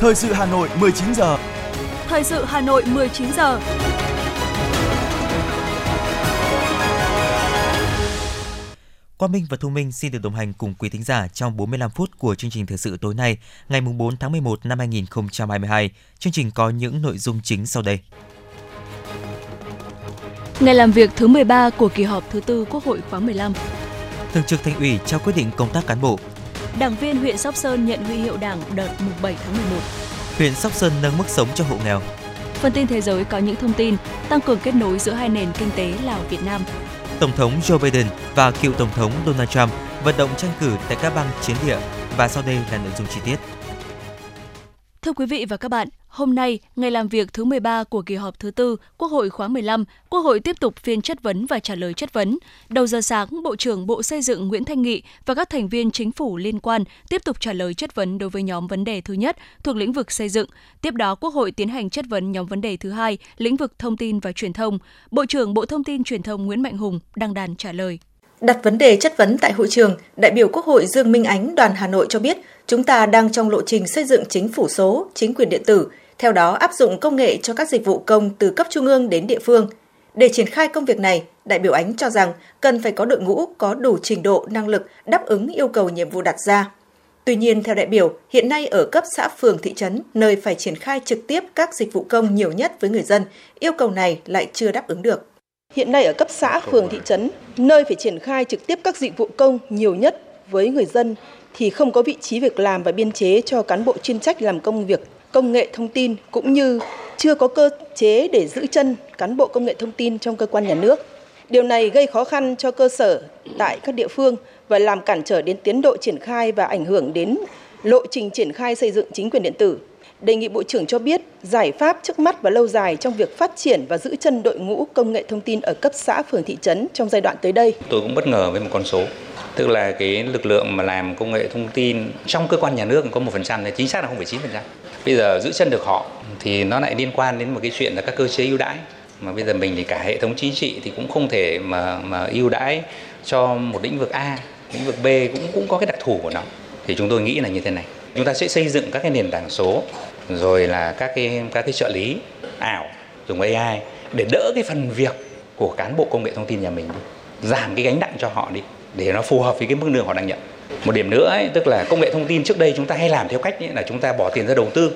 Thời sự Hà Nội 19 giờ. Thời sự Hà Nội 19 giờ. Quang Minh và Thu Minh xin được đồng hành cùng quý thính giả trong 45 phút của chương trình thời sự tối nay, ngày 4 tháng 11 năm 2022. Chương trình có những nội dung chính sau đây. Ngày làm việc thứ 13 của kỳ họp thứ 4 Quốc hội khóa 15. Thường trực Thành ủy trao quyết định công tác cán bộ. Đảng viên huyện Sóc Sơn nhận huy hiệu Đảng đợt 7 tháng 11. Huyện Sóc Sơn nâng mức sống cho hộ nghèo. Phần tin thế giới có những thông tin tăng cường kết nối giữa hai nền kinh tế Lào-Việt Nam. Tổng thống Joe Biden và cựu Tổng thống Donald Trump vận động tranh cử tại các bang chiến địa. Và sau đây là nội dung chi tiết. Thưa quý vị và các bạn, hôm nay, ngày làm việc thứ 13 của kỳ họp thứ 4, Quốc hội khóa 15, Quốc hội tiếp tục phiên chất vấn và trả lời chất vấn. Đầu giờ sáng, Bộ trưởng Bộ Xây dựng Nguyễn Thanh Nghị và các thành viên chính phủ liên quan tiếp tục trả lời chất vấn đối với nhóm vấn đề thứ nhất thuộc lĩnh vực xây dựng. Tiếp đó, Quốc hội tiến hành chất vấn nhóm vấn đề thứ hai, lĩnh vực thông tin và truyền thông. Bộ trưởng Bộ Thông tin Truyền thông Nguyễn Mạnh Hùng đăng đàn trả lời. Đặt vấn đề chất vấn tại hội trường, đại biểu Quốc hội Dương Minh Ánh đoàn Hà Nội cho biết chúng ta đang trong lộ trình xây dựng chính phủ số, chính quyền điện tử, theo đó áp dụng công nghệ cho các dịch vụ công từ cấp trung ương đến địa phương. Để triển khai công việc này, đại biểu Ánh cho rằng cần phải có đội ngũ có đủ trình độ, năng lực đáp ứng yêu cầu nhiệm vụ đặt ra. Tuy nhiên, theo đại biểu, hiện nay ở cấp xã, phường, thị trấn, nơi phải triển khai trực tiếp các dịch vụ công nhiều nhất với người dân, yêu cầu này lại chưa đáp ứng được. Hiện nay ở cấp xã, phường, thị trấn, nơi phải triển khai trực tiếp các dịch vụ công nhiều nhất với người dân thì không có vị trí việc làm và biên chế cho cán bộ chuyên trách làm công việc công nghệ thông tin, cũng như chưa có cơ chế để giữ chân cán bộ công nghệ thông tin trong cơ quan nhà nước. Điều này gây khó khăn cho cơ sở tại các địa phương và làm cản trở đến tiến độ triển khai và ảnh hưởng đến lộ trình triển khai xây dựng chính quyền điện tử. Đề nghị Bộ trưởng cho biết giải pháp trước mắt và lâu dài trong việc phát triển và giữ chân đội ngũ công nghệ thông tin ở cấp xã, phường, thị trấn trong giai đoạn tới đây. Tôi cũng bất ngờ với một con số, tức là cái lực lượng mà làm công nghệ thông tin trong cơ quan nhà nước có 1%, thì chính xác là 0,9%. Bây giờ giữ chân được họ thì nó lại liên quan đến một cái chuyện là các cơ chế ưu đãi. Mà bây giờ mình thì cả hệ thống chính trị thì cũng không thể mà ưu đãi cho một lĩnh vực A, lĩnh vực B cũng có cái đặc thù của nó. Thì chúng tôi nghĩ là như thế này. Chúng ta sẽ xây dựng các cái nền tảng số, rồi là các cái trợ lý ảo dùng AI để đỡ cái phần việc của cán bộ công nghệ thông tin nhà mình đi, giảm cái gánh nặng cho họ đi để nó phù hợp với cái mức lương họ đang nhận. Một điểm nữa ấy, tức là công nghệ thông tin trước đây chúng ta hay làm theo cách ấy, là chúng ta bỏ tiền ra đầu tư,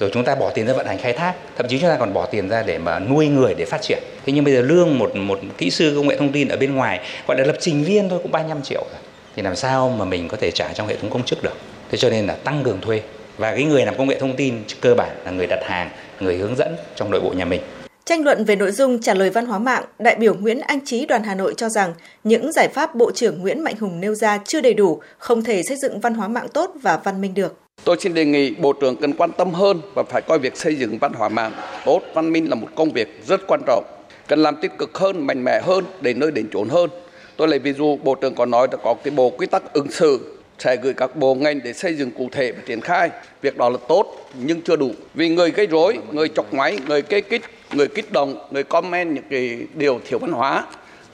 rồi chúng ta bỏ tiền ra vận hành khai thác, thậm chí chúng ta còn bỏ tiền ra để mà nuôi người để phát triển. Thế nhưng bây giờ lương một kỹ sư công nghệ thông tin ở bên ngoài gọi là lập trình viên thôi cũng 35 triệu rồi. Thì làm sao mà mình có thể trả trong hệ thống công chức được. Thế cho nên là tăng cường thuê. Và cái người làm công nghệ thông tin cơ bản là người đặt hàng, người hướng dẫn trong nội bộ nhà mình. Tranh luận về nội dung trả lời văn hóa mạng, đại biểu Nguyễn Anh Trí đoàn Hà Nội cho rằng những giải pháp Bộ trưởng Nguyễn Mạnh Hùng nêu ra chưa đầy đủ, không thể xây dựng văn hóa mạng tốt và văn minh được. Tôi xin đề nghị Bộ trưởng cần quan tâm hơn và phải coi việc xây dựng văn hóa mạng tốt, văn minh là một công việc rất quan trọng. Cần làm tích cực hơn, mạnh mẽ hơn, để nơi đến chốn hơn. Tôi lấy ví dụ Bộ trưởng có nói là có cái bộ quy tắc ứng xử sẽ gửi các bộ ngành để xây dựng cụ thể và triển khai. Việc đó là tốt nhưng chưa đủ. Vì người gây rối, người chọc ngoáy, người gây kích, người kích động, người comment những cái điều thiếu văn hóa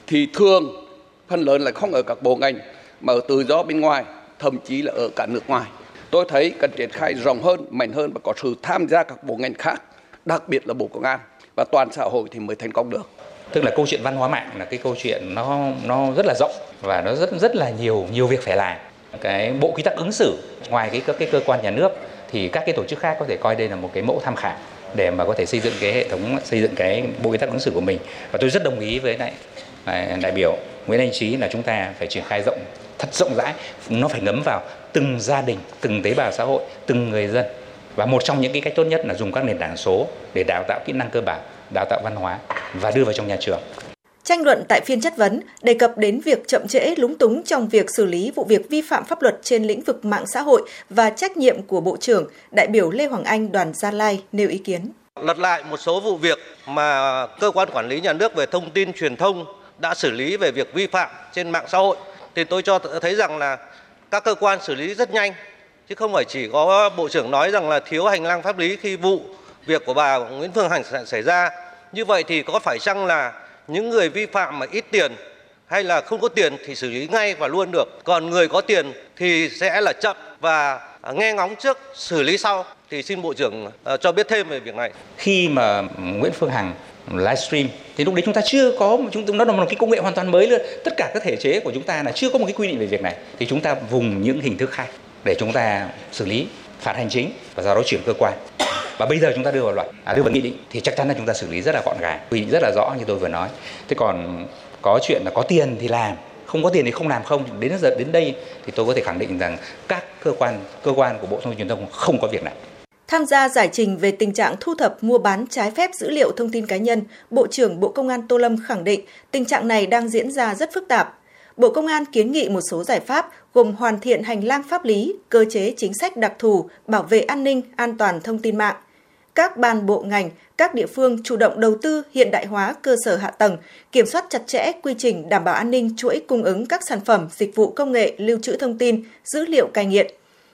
thì thường phần lớn là không ở các bộ ngành mà ở tự do bên ngoài, thậm chí là ở cả nước ngoài. Tôi thấy cần triển khai rộng hơn, mạnh hơn và có sự tham gia các bộ ngành khác, đặc biệt là Bộ Công an và toàn xã hội thì mới thành công được. Tức là câu chuyện văn hóa mạng là cái câu chuyện nó rất là rộng và nó rất là nhiều việc phải làm. Cái bộ quy tắc ứng xử ngoài các cái cơ quan nhà nước thì các cái tổ chức khác có thể coi đây là một cái mẫu tham khảo để mà có thể xây dựng cái hệ thống, xây dựng cái bộ quy tắc ứng xử của mình. Và tôi rất đồng ý với đại biểu Nguyễn Anh Trí là chúng ta phải triển khai rộng rãi, nó phải ngấm vào từng gia đình, từng tế bào xã hội, từng người dân. Và một trong những cái cách tốt nhất là dùng các nền tảng số để đào tạo kỹ năng cơ bản, đào tạo văn hóa và đưa vào trong nhà trường. Tranh luận tại phiên chất vấn đề cập đến việc chậm trễ, lúng túng trong việc xử lý vụ việc vi phạm pháp luật trên lĩnh vực mạng xã hội và trách nhiệm của Bộ trưởng, đại biểu Lê Hoang Anh đoàn Gia Lai nêu ý kiến. Lật lại một số vụ việc mà cơ quan quản lý nhà nước về thông tin truyền thông đã xử lý về việc vi phạm trên mạng xã hội thì tôi cho thấy rằng là các cơ quan xử lý rất nhanh, chứ không phải chỉ có Bộ trưởng nói rằng là thiếu hành lang pháp lý khi vụ việc của bà Nguyễn Phương Hằng xảy ra. Như vậy thì có phải chăng là những người vi phạm mà ít tiền hay là không có tiền thì xử lý ngay và luôn được. Còn người có tiền thì sẽ là chậm và nghe ngóng trước, xử lý sau. Thì xin Bộ trưởng cho biết thêm về việc này. Khi mà Nguyễn Phương Hằng livestream thì lúc đấy chúng ta chưa có, nó là một cái công nghệ hoàn toàn mới luôn. Tất cả các thể chế của chúng ta là chưa có một cái quy định về việc này. Thì chúng ta vùng những hình thức khác để chúng ta xử lý, phạt hành chính và do đó chuyển cơ quan. Và bây giờ chúng ta đưa vào luật, đưa vào nghị định thì chắc chắn là chúng ta xử lý rất là gọn gàng, quy định rất là rõ như tôi vừa nói. Thế còn có chuyện là có tiền thì làm, không có tiền thì không làm không. Đến đây thì tôi có thể khẳng định rằng các cơ quan của Bộ Thông tin Truyền thông không có việc này. Tham gia giải trình về tình trạng thu thập mua bán trái phép dữ liệu thông tin cá nhân, Bộ trưởng Bộ Công an Tô Lâm khẳng định tình trạng này đang diễn ra rất phức tạp. Bộ Công an kiến nghị một số giải pháp gồm hoàn thiện hành lang pháp lý, cơ chế chính sách đặc thù, bảo vệ an ninh, an toàn thông tin mạng. Các ban bộ ngành, các địa phương chủ động đầu tư hiện đại hóa cơ sở hạ tầng, kiểm soát chặt chẽ quy trình đảm bảo an ninh chuỗi cung ứng các sản phẩm, dịch vụ công nghệ, lưu trữ thông tin, dữ liệu cai nghiện.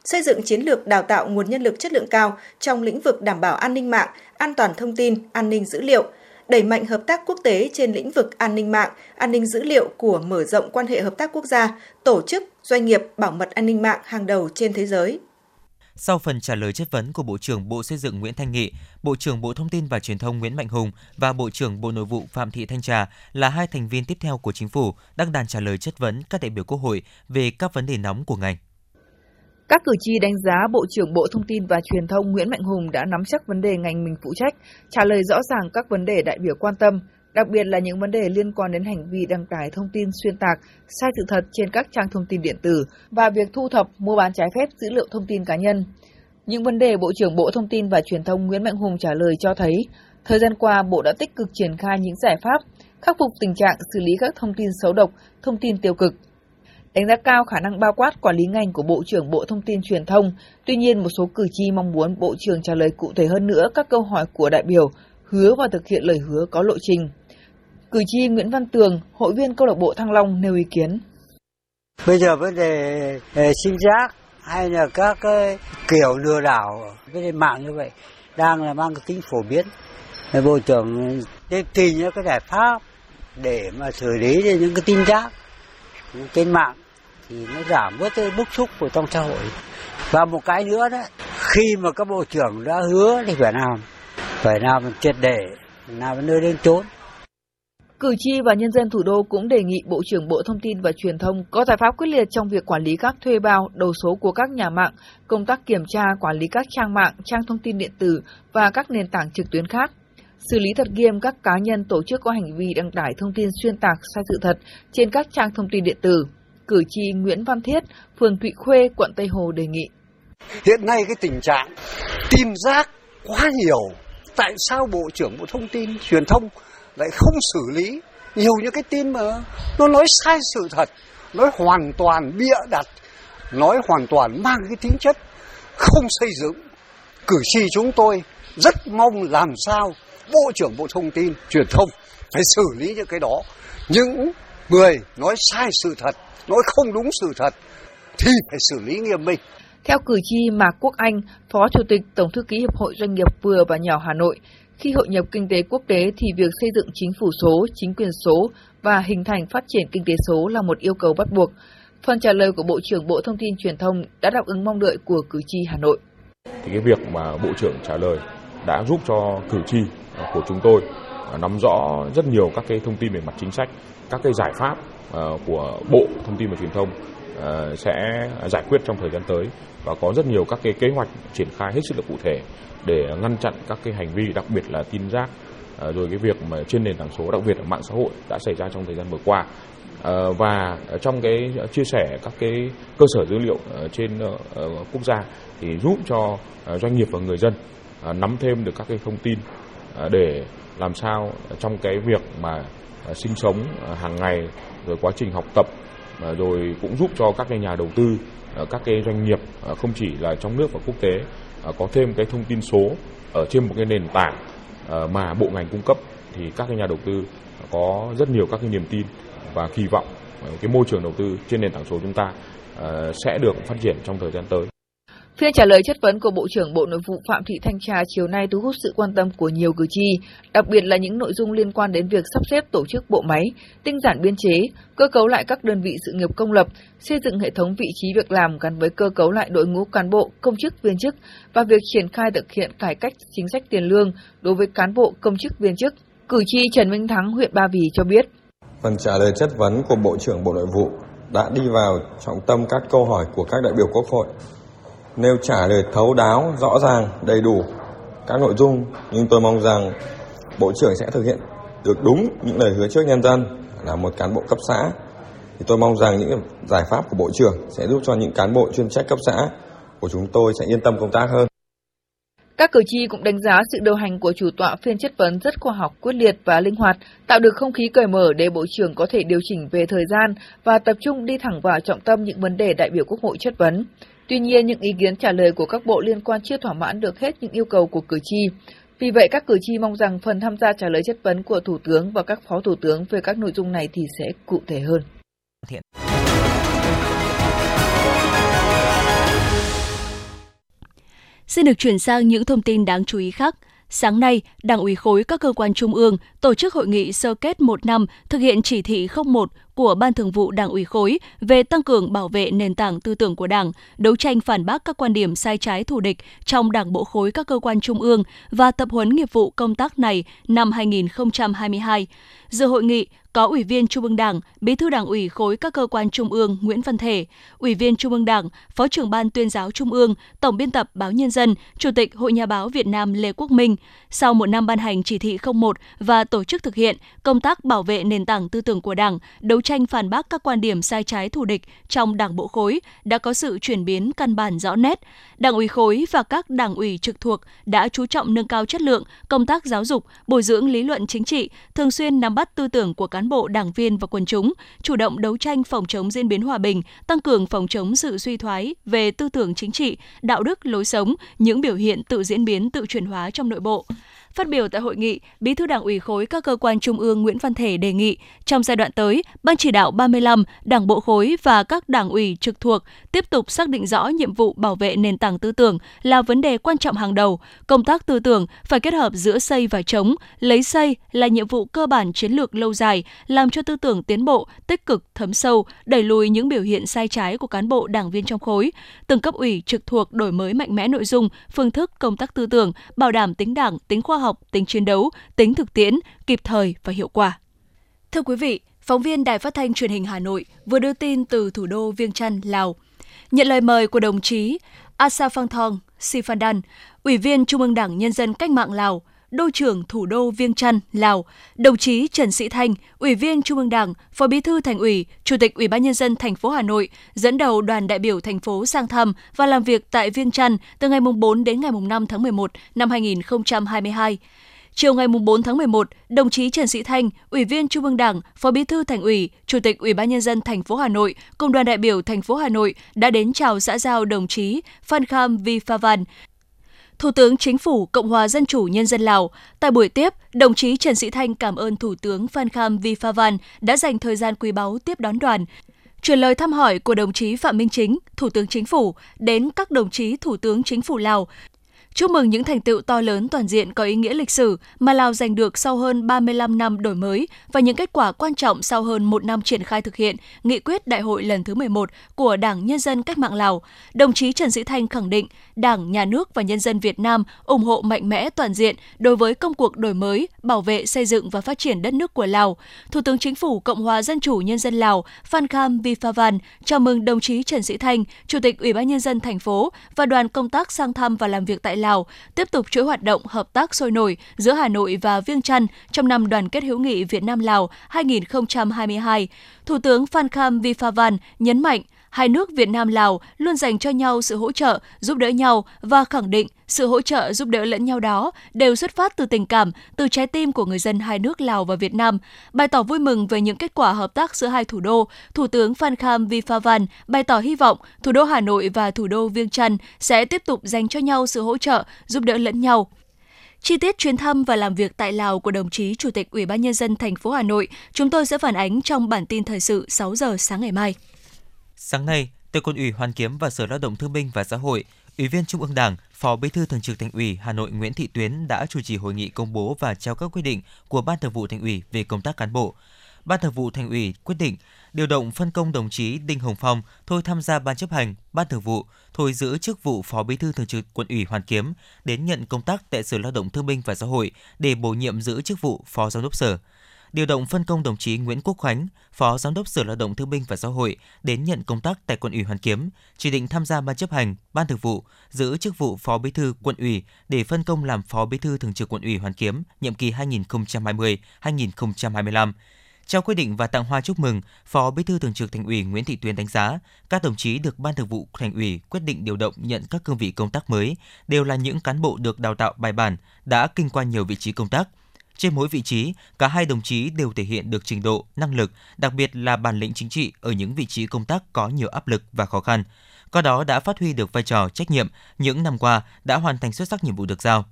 Xây dựng chiến lược đào tạo nguồn nhân lực chất lượng cao trong lĩnh vực đảm bảo an ninh mạng, an toàn thông tin, an ninh dữ liệu. Đẩy mạnh hợp tác quốc tế trên lĩnh vực an ninh mạng, an ninh dữ liệu của mở rộng quan hệ hợp tác quốc gia, tổ chức, doanh nghiệp bảo mật an ninh mạng hàng đầu trên thế giới. Sau phần trả lời chất vấn của Bộ trưởng Bộ Xây dựng Nguyễn Thanh Nghị, Bộ trưởng Bộ Thông tin và Truyền thông Nguyễn Mạnh Hùng và Bộ trưởng Bộ Nội vụ Phạm Thị Thanh Trà là hai thành viên tiếp theo của Chính phủ đăng đàn trả lời chất vấn các đại biểu Quốc hội về các vấn đề nóng của ngành. Các cử tri đánh giá Bộ trưởng Bộ Thông tin và Truyền thông Nguyễn Mạnh Hùng đã nắm chắc vấn đề ngành mình phụ trách, trả lời rõ ràng các vấn đề đại biểu quan tâm, đặc biệt là những vấn đề liên quan đến hành vi đăng tải thông tin xuyên tạc, sai sự thật trên các trang thông tin điện tử và việc thu thập, mua bán trái phép dữ liệu thông tin cá nhân. Những vấn đề Bộ trưởng Bộ Thông tin và Truyền thông Nguyễn Mạnh Hùng trả lời cho thấy, thời gian qua Bộ đã tích cực triển khai những giải pháp khắc phục tình trạng xử lý các thông tin xấu độc, thông tin tiêu cực. Đánh giá cao khả năng bao quát quản lý ngành của Bộ trưởng Bộ Thông tin Truyền thông, tuy nhiên một số cử tri mong muốn Bộ trưởng trả lời cụ thể hơn nữa các câu hỏi của đại biểu, hứa và thực hiện lời hứa có lộ trình. Cử tri Nguyễn Văn Tường, hội viên câu lạc bộ Thăng Long nêu ý kiến. Bây giờ vấn đề sim giác hay là các cái kiểu lừa đảo trên mạng như vậy đang là mang cái tính phổ biến. Bộ trưởng nên tìm những cái giải pháp để mà xử lý những cái tin giác trên mạng thì nó giảm bớt cái bức xúc của trong xã hội. Và một cái nữa đó, khi mà các bộ trưởng đã hứa thì phải làm triệt để, làm nơi đến chốn. Cử tri và nhân dân thủ đô cũng đề nghị Bộ trưởng Bộ Thông tin và Truyền thông có giải pháp quyết liệt trong việc quản lý các thuê bao, đầu số của các nhà mạng, công tác kiểm tra, quản lý các trang mạng, trang thông tin điện tử và các nền tảng trực tuyến khác. Xử lý thật nghiêm các cá nhân tổ chức có hành vi đăng tải thông tin xuyên tạc sai sự thật trên các trang thông tin điện tử. Cử tri Nguyễn Văn Thiết, phường Thụy Khuê, quận Tây Hồ đề nghị. Hiện nay cái tình trạng tin rác quá nhiều. Tại sao Bộ trưởng Bộ Thông tin, Truyền thông lại không xử lý nhiều những cái tin mà nó nói sai sự thật, nói hoàn toàn bịa đặt, nói hoàn toàn mang cái tính chất không xây dựng. Cử tri chúng tôi rất mong làm sao Bộ trưởng Bộ Thông tin, Truyền thông phải xử lý những cái đó. Những người nói sai sự thật, nói không đúng sự thật thì phải xử lý nghiêm minh. Theo cử tri Mạc Quốc Anh, Phó Chủ tịch Tổng thư ký Hiệp hội Doanh nghiệp vừa và nhỏ Hà Nội, khi hội nhập kinh tế quốc tế thì việc xây dựng chính phủ số, chính quyền số và hình thành phát triển kinh tế số là một yêu cầu bắt buộc. Phần trả lời của Bộ trưởng Bộ Thông tin Truyền thông đã đáp ứng mong đợi của cử tri Hà Nội. Thì cái việc mà Bộ trưởng trả lời đã giúp cho cử tri của chúng tôi nắm rõ rất nhiều các cái thông tin về mặt chính sách, các cái giải pháp của Bộ Thông tin và Truyền thông sẽ giải quyết trong thời gian tới và có rất nhiều các cái kế hoạch triển khai hết sức là cụ thể để ngăn chặn các cái hành vi, đặc biệt là tin rác, rồi cái việc mà trên nền tảng số, đặc biệt là mạng xã hội đã xảy ra trong thời gian vừa qua. Và trong cái chia sẻ các cái cơ sở dữ liệu trên quốc gia thì giúp cho doanh nghiệp và người dân nắm thêm được các cái thông tin để làm sao trong cái việc mà sinh sống hàng ngày, rồi quá trình học tập, rồi cũng giúp cho các nhà đầu tư, các cái doanh nghiệp không chỉ là trong nước và quốc tế có thêm cái thông tin số ở trên một cái nền tảng mà bộ ngành cung cấp thì các cái nhà đầu tư có rất nhiều các cái niềm tin và kỳ vọng cái môi trường đầu tư trên nền tảng số chúng ta sẽ được phát triển trong thời gian tới. Phiên trả lời chất vấn của Bộ trưởng Bộ Nội vụ Phạm Thị Thanh Trà chiều nay thu hút sự quan tâm của nhiều cử tri, đặc biệt là những nội dung liên quan đến việc sắp xếp tổ chức bộ máy, tinh giản biên chế, cơ cấu lại các đơn vị sự nghiệp công lập, xây dựng hệ thống vị trí việc làm gắn với cơ cấu lại đội ngũ cán bộ, công chức, viên chức và việc triển khai thực hiện cải cách chính sách tiền lương đối với cán bộ, công chức, viên chức. Cử tri Trần Minh Thắng, huyện Ba Vì cho biết. Phần trả lời chất vấn của Bộ trưởng Bộ Nội vụ đã đi vào trọng tâm các câu hỏi của các đại biểu Quốc hội, nêu trả lời thấu đáo, rõ ràng, đầy đủ các nội dung, nhưng tôi mong rằng Bộ trưởng sẽ thực hiện được đúng những lời hứa trước nhân dân. Là một cán bộ cấp xã thì tôi mong rằng những giải pháp của Bộ trưởng sẽ giúp cho những cán bộ chuyên trách cấp xã của chúng tôi sẽ yên tâm công tác hơn. Các cử tri cũng đánh giá sự điều hành của chủ tọa phiên chất vấn rất khoa học, quyết liệt và linh hoạt, tạo được không khí cởi mở để Bộ trưởng có thể điều chỉnh về thời gian và tập trung đi thẳng vào trọng tâm những vấn đề đại biểu Quốc hội chất vấn. Tuy nhiên, những ý kiến trả lời của các bộ liên quan chưa thỏa mãn được hết những yêu cầu của cử tri. Vì vậy, các cử tri mong rằng phần tham gia trả lời chất vấn của Thủ tướng và các Phó Thủ tướng về các nội dung này thì sẽ cụ thể hơn. Xin được chuyển sang những thông tin đáng chú ý khác. Sáng nay, Đảng ủy khối các cơ quan trung ương tổ chức hội nghị sơ kết 1 năm thực hiện chỉ thị 01 của Ban Thường vụ Đảng ủy khối về tăng cường bảo vệ nền tảng tư tưởng của Đảng, đấu tranh phản bác các quan điểm sai trái thù địch trong Đảng bộ khối các cơ quan trung ương và tập huấn nghiệp vụ công tác này năm 2022. Dự hội nghị có Ủy viên Trung ương Đảng, Bí thư Đảng ủy khối các cơ quan trung ương Nguyễn Văn Thể, Ủy viên Trung ương Đảng, Phó trưởng Ban Tuyên giáo Trung ương, Tổng biên tập Báo Nhân dân, Chủ tịch Hội Nhà báo Việt Nam Lê Quốc Minh. Sau 1 năm ban hành chỉ thị 01 và tổ chức thực hiện, công tác bảo vệ nền tảng tư tưởng của Đảng, đấu tranh phản bác các quan điểm sai trái thù địch trong Đảng bộ khối đã có sự chuyển biến căn bản rõ nét. Đảng ủy khối và các đảng ủy trực thuộc đã chú trọng nâng cao chất lượng công tác giáo dục, bồi dưỡng lý luận chính trị, thường xuyên nắm bắt tư tưởng của cán bộ, đảng viên và quần chúng, chủ động đấu tranh phòng chống diễn biến hòa bình, tăng cường phòng chống sự suy thoái về tư tưởng chính trị, đạo đức, lối sống, những biểu hiện tự diễn biến, tự chuyển hóa trong nội bộ. Phát biểu tại hội nghị, Bí thư Đảng ủy khối các cơ quan trung ương Nguyễn Văn Thể đề nghị trong giai đoạn tới, Ban chỉ đạo 35, Đảng bộ khối và các đảng ủy trực thuộc tiếp tục xác định rõ nhiệm vụ bảo vệ nền tảng tư tưởng là vấn đề quan trọng hàng đầu. Công tác tư tưởng phải kết hợp giữa xây và chống, lấy xây là nhiệm vụ cơ bản chiến lược lâu dài, làm cho tư tưởng tiến bộ, tích cực, thấm sâu, đẩy lùi những biểu hiện sai trái của cán bộ đảng viên trong khối. Từng cấp ủy trực thuộc đổi mới mạnh mẽ nội dung, phương thức công tác tư tưởng, bảo đảm tính đảng, tính khoa học, tính chiến đấu, tính thực tiễn, kịp thời và hiệu quả. Thưa quý vị, phóng viên Đài Phát thanh Truyền hình Hà Nội vừa đưa tin từ thủ đô Viêng Chăn, Lào. Nhận lời mời của đồng chí Asaphangthong Siphandan, Ủy viên Trung ương Đảng Nhân dân Cách mạng Lào, Đô trưởng thủ đô Viêng Chăn, Lào, đồng chí Trần Sĩ Thanh, Ủy viên Trung ương Đảng, Phó Bí thư Thành ủy, Chủ tịch Ủy ban Nhân dân thành phố Hà Nội dẫn đầu đoàn đại biểu thành phố sang thăm và làm việc tại Viêng Chăn từ ngày 4 đến ngày 5 tháng 11 năm 2022. Chiều ngày 4 tháng 11, đồng chí Trần Sĩ Thanh, Ủy viên Trung ương Đảng, Phó Bí thư Thành ủy, Chủ tịch Ủy ban Nhân dân thành phố Hà Nội cùng đoàn đại biểu thành phố Hà Nội đã đến chào xã giao đồng chí Phan Khăm Vi Pha Văn, Thủ tướng Chính phủ Cộng hòa Dân chủ Nhân dân Lào. Tại buổi tiếp, đồng chí Trần Sĩ Thanh cảm ơn Thủ tướng Phan Khăm Vi Pha Văn đã dành thời gian quý báu tiếp đón đoàn. Chuyển lời thăm hỏi của đồng chí Phạm Minh Chính, Thủ tướng Chính phủ, đến các đồng chí Thủ tướng Chính phủ Lào, chúc mừng những thành tựu to lớn toàn diện có ý nghĩa lịch sử mà Lào giành được sau hơn 35 năm đổi mới và những kết quả quan trọng sau hơn 1 năm triển khai thực hiện nghị quyết đại hội lần thứ 11 của Đảng Nhân dân Cách mạng Lào. Đồng chí Trần Sĩ Thanh khẳng định Đảng, Nhà nước và nhân dân Việt Nam ủng hộ mạnh mẽ toàn diện đối với công cuộc đổi mới, bảo vệ, xây dựng và phát triển đất nước của Lào. Thủ tướng Chính phủ Cộng hòa Dân chủ Nhân dân Lào Phan Khăm Vi Pha Văn chào mừng đồng chí Trần Sĩ Thanh, Chủ tịch Ủy ban Nhân dân thành phố và đoàn công tác sang thăm và làm việc tại Lào, tiếp tục chuỗi hoạt động hợp tác sôi nổi giữa Hà Nội và Viêng Chăn trong năm đoàn kết hữu nghị Việt Nam Lào 2022. Thủ tướng Phan Khăm Vi Pha Văn nhấn mạnh hai nước Việt Nam Lào luôn dành cho nhau sự hỗ trợ, giúp đỡ nhau và khẳng định sự hỗ trợ giúp đỡ lẫn nhau đó đều xuất phát từ tình cảm, từ trái tim của người dân hai nước Lào và Việt Nam. Bày tỏ vui mừng về những kết quả hợp tác giữa hai thủ đô, Thủ tướng Phan Khăm Vi Pha Văn bày tỏ hy vọng thủ đô Hà Nội và thủ đô Viêng Chăn sẽ tiếp tục dành cho nhau sự hỗ trợ, giúp đỡ lẫn nhau. Chi tiết chuyến thăm và làm việc tại Lào của đồng chí Chủ tịch Ủy ban Nhân dân thành phố Hà Nội, chúng tôi sẽ phản ánh trong bản tin thời sự 6 giờ sáng ngày mai. Sáng nay, Từ Quân ủy Hoàn Kiếm và Sở Lao động Thương binh và Xã hội Ủy viên Trung ương Đảng, Phó Bí thư Thường trực Thành ủy Hà Nội Nguyễn Thị Tuyến đã chủ trì hội nghị công bố và trao các quyết định của Ban Thường vụ Thành ủy về công tác cán bộ. Ban Thường vụ Thành ủy quyết định điều động phân công đồng chí Đinh Hồng Phong thôi tham gia Ban chấp hành Ban Thường vụ, thôi giữ chức vụ Phó Bí thư Thường trực Quận ủy Hoàn Kiếm đến nhận công tác tại Sở Lao động Thương binh và Xã hội để bổ nhiệm giữ chức vụ Phó Giám đốc Sở. Điều động phân công đồng chí Nguyễn Quốc Khánh, Phó Giám đốc Sở Lao động Thương binh và Xã hội đến nhận công tác tại Quận ủy Hoàn Kiếm, chỉ định tham gia Ban chấp hành Ban Thường vụ, giữ chức vụ Phó Bí thư Quận ủy để phân công làm Phó Bí thư Thường trực Quận ủy Hoàn Kiếm nhiệm kỳ 2020-2025. Trao quyết định và tặng hoa chúc mừng, Phó Bí thư Thường trực Thành ủy Nguyễn Thị Tuyến đánh giá, các đồng chí được Ban Thường vụ Thành ủy quyết định điều động nhận các cương vị công tác mới đều là những cán bộ được đào tạo bài bản, đã kinh qua nhiều vị trí công tác. Trên mỗi vị trí, cả hai đồng chí đều thể hiện được trình độ, năng lực, đặc biệt là bản lĩnh chính trị ở những vị trí công tác có nhiều áp lực và khó khăn. Qua đó đã phát huy được vai trò trách nhiệm, những năm qua đã hoàn thành xuất sắc nhiệm vụ được giao.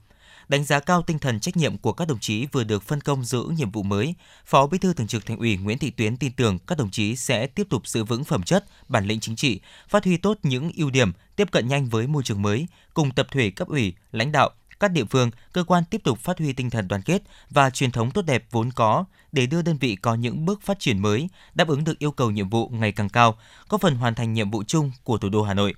Đánh giá cao tinh thần trách nhiệm của các đồng chí vừa được phân công giữ nhiệm vụ mới, Phó Bí thư Thường trực Thành ủy Nguyễn Thị Tuyến tin tưởng các đồng chí sẽ tiếp tục giữ vững phẩm chất, bản lĩnh chính trị, phát huy tốt những ưu điểm, tiếp cận nhanh với môi trường mới, cùng tập thể cấp ủy, lãnh đạo, các địa phương, cơ quan tiếp tục phát huy tinh thần đoàn kết và truyền thống tốt đẹp vốn có để đưa đơn vị có những bước phát triển mới, đáp ứng được yêu cầu nhiệm vụ ngày càng cao, góp phần hoàn thành nhiệm vụ chung của thủ đô Hà Nội.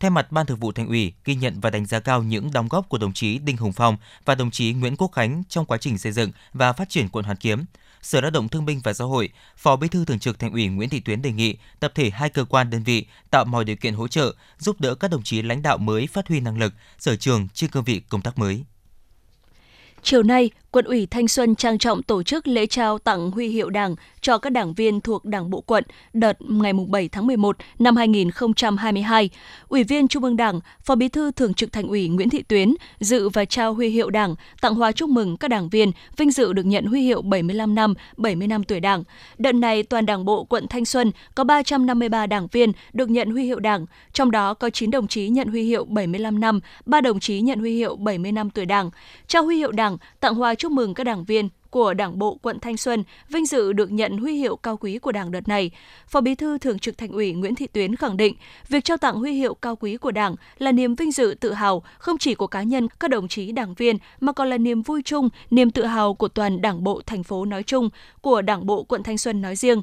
Thay mặt Ban Thường vụ Thành ủy, ghi nhận và đánh giá cao những đóng góp của đồng chí Đinh Hồng Phong và đồng chí Nguyễn Quốc Khánh trong quá trình xây dựng và phát triển quận Hoàn Kiếm. Sở Lao động Thương binh và Xã hội, Phó Bí thư Thường trực Thành ủy Nguyễn Thị Tuyến đề nghị tập thể hai cơ quan đơn vị tạo mọi điều kiện hỗ trợ, giúp đỡ các đồng chí lãnh đạo mới phát huy năng lực, sở trường trên cương vị công tác mới. Chiều nay, Quận ủy Thanh Xuân trang trọng tổ chức lễ trao tặng huy hiệu Đảng cho các đảng viên thuộc Đảng bộ quận đợt ngày 7 tháng 11 năm 2022. Ủy viên Trung ương Đảng, Phó Bí thư Thường trực Thành ủy Nguyễn Thị Tuyến dự và trao huy hiệu Đảng, tặng hoa chúc mừng các đảng viên vinh dự được nhận huy hiệu 75 năm, 70 năm tuổi Đảng. Đợt này, toàn Đảng bộ quận Thanh Xuân có 353 đảng viên được nhận huy hiệu Đảng, trong đó có 9 đồng chí nhận huy hiệu 75 năm, 3 đồng chí nhận huy hiệu 70 năm tuổi Đảng. Trao huy hiệu Đảng, tặng hoa chúc mừng các đảng viên của Đảng bộ quận Thanh Xuân vinh dự được nhận huy hiệu cao quý của Đảng đợt này, Phó Bí thư Thường trực Thành ủy Nguyễn Thị Tuyến khẳng định, việc trao tặng huy hiệu cao quý của Đảng là niềm vinh dự tự hào không chỉ của cá nhân các đồng chí đảng viên mà còn là niềm vui chung, niềm tự hào của toàn Đảng bộ thành phố nói chung, của Đảng bộ quận Thanh Xuân nói riêng.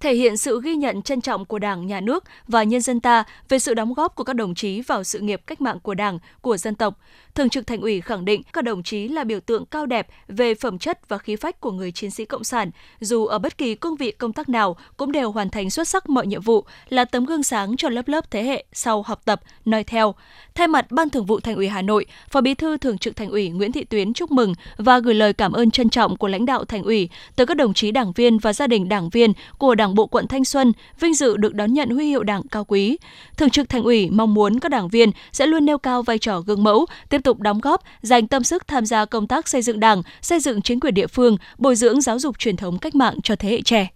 Thể hiện sự ghi nhận trân trọng của Đảng, Nhà nước và nhân dân ta về sự đóng góp của các đồng chí vào sự nghiệp cách mạng của Đảng, của dân tộc. Thường trực Thành ủy khẳng định các đồng chí là biểu tượng cao đẹp về phẩm chất và khí phách của người chiến sĩ cộng sản, dù ở bất kỳ cương vị công tác nào cũng đều hoàn thành xuất sắc mọi nhiệm vụ, là tấm gương sáng cho lớp lớp thế hệ sau học tập, noi theo. Thay mặt Ban Thường vụ Thành ủy Hà Nội, Phó Bí thư Thường trực Thành ủy Nguyễn Thị Tuyến chúc mừng và gửi lời cảm ơn trân trọng của lãnh đạo Thành ủy tới các đồng chí đảng viên và gia đình đảng viên của Đảng bộ quận Thanh Xuân vinh dự được đón nhận huy hiệu Đảng cao quý. Thường trực Thành ủy mong muốn các đảng viên sẽ luôn nêu cao vai trò gương mẫu, tiếp tục đóng góp, dành tâm sức tham gia công tác xây dựng Đảng, xây dựng chính quyền địa phương, bồi dưỡng giáo dục truyền thống cách mạng cho thế hệ trẻ.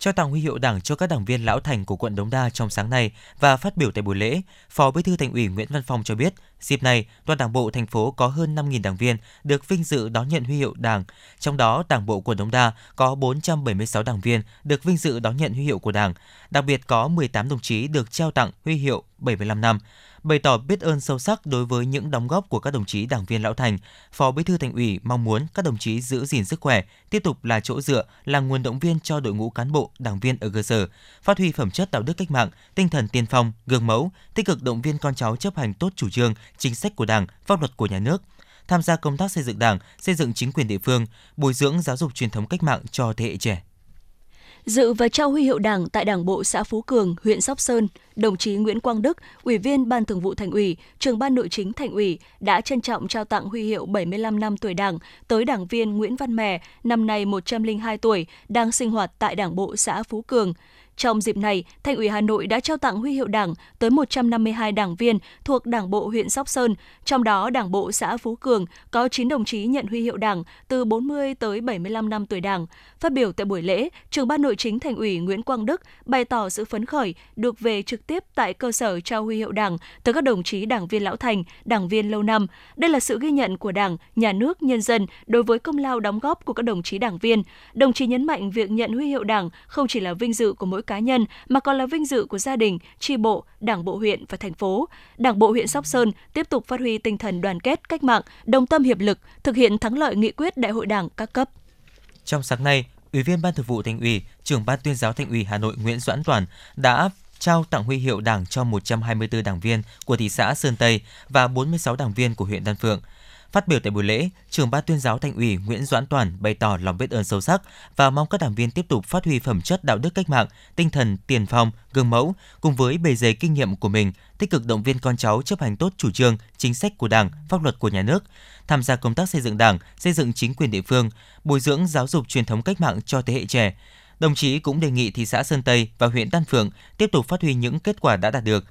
Trao tặng huy hiệu Đảng cho các đảng viên lão thành của quận Đống Đa trong sáng nay và phát biểu tại buổi lễ, Phó Bí thư Thành ủy Nguyễn Văn Phong cho biết, dịp này, toàn Đảng bộ thành phố có hơn 5.000 đảng viên được vinh dự đón nhận huy hiệu Đảng, trong đó Đảng bộ quận Đống Đa có 476 đảng viên được vinh dự đón nhận huy hiệu của Đảng, đặc biệt có 18 đồng chí được trao tặng huy hiệu 75 năm. Bày tỏ biết ơn sâu sắc đối với những đóng góp của các đồng chí đảng viên lão thành, Phó Bí thư Thành ủy mong muốn các đồng chí giữ gìn sức khỏe, tiếp tục là chỗ dựa, là nguồn động viên cho đội ngũ cán bộ, đảng viên ở cơ sở, phát huy phẩm chất đạo đức cách mạng, tinh thần tiên phong, gương mẫu, tích cực động viên con cháu chấp hành tốt chủ trương, chính sách của Đảng, pháp luật của Nhà nước, tham gia công tác xây dựng Đảng, xây dựng chính quyền địa phương, bồi dưỡng giáo dục truyền thống cách mạng cho thế hệ trẻ. Dự và trao huy hiệu Đảng tại Đảng bộ xã Phú Cường, huyện Sóc Sơn, đồng chí Nguyễn Quang Đức, Ủy viên Ban Thường vụ Thành ủy, Trưởng Ban Nội chính Thành ủy đã trân trọng trao tặng huy hiệu 75 năm tuổi Đảng tới đảng viên Nguyễn Văn Mè, năm nay 102 tuổi, đang sinh hoạt tại Đảng bộ xã Phú Cường. Trong dịp này, Thành ủy Hà Nội đã trao tặng huy hiệu Đảng tới 152 đảng viên thuộc Đảng bộ huyện Sóc Sơn, trong đó Đảng bộ xã Phú Cường có 9 đồng chí nhận huy hiệu Đảng từ 40 tới 75 năm tuổi Đảng. Phát biểu tại buổi lễ, Trưởng Ban Nội chính Thành ủy Nguyễn Quang Đức bày tỏ sự phấn khởi được về trực tiếp tại cơ sở trao huy hiệu Đảng tới các đồng chí đảng viên lão thành, đảng viên lâu năm. Đây là sự ghi nhận của Đảng, Nhà nước, nhân dân đối với công lao đóng góp của các đồng chí đảng viên. Đồng chí nhấn mạnh việc nhận huy hiệu Đảng không chỉ là vinh dự của mỗi cá nhân mà còn là vinh dự của gia đình, chi bộ, Đảng bộ huyện và thành phố. Đảng bộ huyện Sóc Sơn tiếp tục phát huy tinh thần đoàn kết, cách mạng, đồng tâm hiệp lực, thực hiện thắng lợi nghị quyết Đại hội Đảng các cấp. Trong sáng nay, Ủy viên Ban Thường vụ Thành ủy, Trưởng Ban Tuyên giáo Thành ủy Hà Nội Nguyễn Doãn Toàn đã trao tặng huy hiệu Đảng cho 124 đảng viên của thị xã Sơn Tây và 46 đảng viên của huyện Đan Phượng. Phát biểu tại buổi lễ, Trưởng Ban Tuyên giáo Thành ủy Nguyễn Doãn Toàn bày tỏ lòng biết ơn sâu sắc và mong các đảng viên tiếp tục phát huy phẩm chất đạo đức cách mạng, tinh thần tiền phong, gương mẫu cùng với bề dày kinh nghiệm của mình, tích cực động viên con cháu chấp hành tốt chủ trương, chính sách của Đảng, pháp luật của nhà nước, tham gia công tác xây dựng Đảng, xây dựng chính quyền địa phương, bồi dưỡng giáo dục truyền thống cách mạng cho thế hệ trẻ. Đồng chí cũng đề nghị thị xã Sơn Tây và huyện Đan Phượng tiếp tục phát huy những kết quả đã đạt được,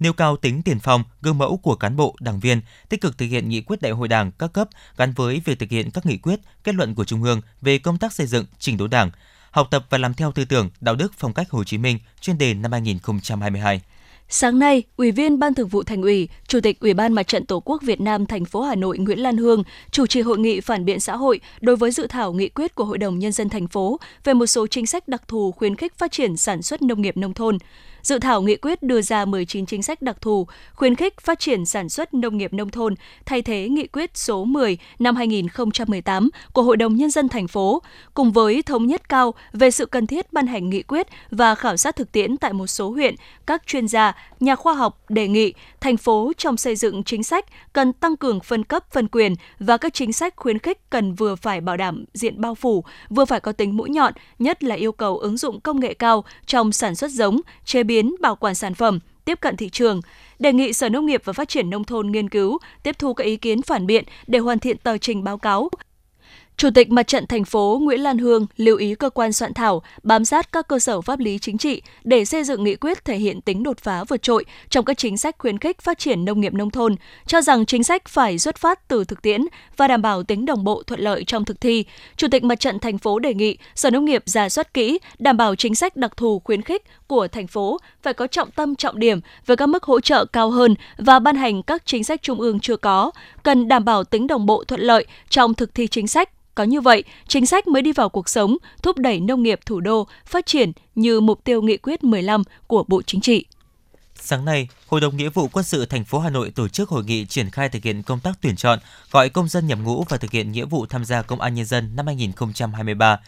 nêu cao tính tiền phong, gương mẫu của cán bộ, đảng viên, tích cực thực hiện nghị quyết Đại hội Đảng các cấp gắn với việc thực hiện các nghị quyết, kết luận của Trung ương về công tác xây dựng, chỉnh đốn Đảng, học tập và làm theo tư tưởng, đạo đức, phong cách Hồ Chí Minh, chuyên đề năm 2022. Sáng nay, Ủy viên Ban Thường vụ Thành ủy, Chủ tịch Ủy ban Mặt trận Tổ quốc Việt Nam thành phố Hà Nội Nguyễn Lan Hương chủ trì hội nghị phản biện xã hội đối với dự thảo nghị quyết của Hội đồng Nhân dân thành phố về một số chính sách đặc thù khuyến khích phát triển sản xuất nông nghiệp nông thôn. Dự thảo nghị quyết đưa ra 19 chính sách đặc thù khuyến khích phát triển sản xuất nông nghiệp nông thôn, thay thế nghị quyết số 10 năm 2018 của Hội đồng Nhân dân thành phố, cùng với thống nhất cao về sự cần thiết ban hành nghị quyết và khảo sát thực tiễn tại một số huyện. Các chuyên gia, nhà khoa học đề nghị thành phố trong xây dựng chính sách cần tăng cường phân cấp phân quyền và các chính sách khuyến khích cần vừa phải bảo đảm diện bao phủ, vừa phải có tính mũi nhọn, nhất là yêu cầu ứng dụng công nghệ cao trong sản xuất giống, chế biến, bảo quản sản phẩm, tiếp cận thị trường. Đề nghị Sở Nông nghiệp và Phát triển Nông thôn nghiên cứu, tiếp thu các ý kiến phản biện để hoàn thiện tờ trình báo cáo. Chủ tịch Mặt trận thành phố Nguyễn Lan Hương lưu ý cơ quan soạn thảo bám sát các cơ sở pháp lý chính trị để xây dựng nghị quyết thể hiện tính đột phá vượt trội trong các chính sách khuyến khích phát triển nông nghiệp nông thôn, cho rằng chính sách phải xuất phát từ thực tiễn và đảm bảo tính đồng bộ thuận lợi trong thực thi. Chủ tịch Mặt trận thành phố đề nghị Sở Nông nghiệp rà soát kỹ, đảm bảo chính sách đặc thù khuyến khích của thành phố phải có trọng tâm trọng điểm với các mức hỗ trợ cao hơn và ban hành các chính sách trung ương chưa có, cần đảm bảo tính đồng bộ thuận lợi trong thực thi chính sách. Có như vậy, chính sách mới đi vào cuộc sống, thúc đẩy nông nghiệp thủ đô phát triển như mục tiêu nghị quyết 15 của Bộ Chính trị. Sáng nay, Hội đồng Nghĩa vụ Quân sự thành phố Hà Nội tổ chức hội nghị triển khai thực hiện công tác tuyển chọn, gọi công dân nhập ngũ và thực hiện nghĩa vụ tham gia Công an Nhân dân năm 2023.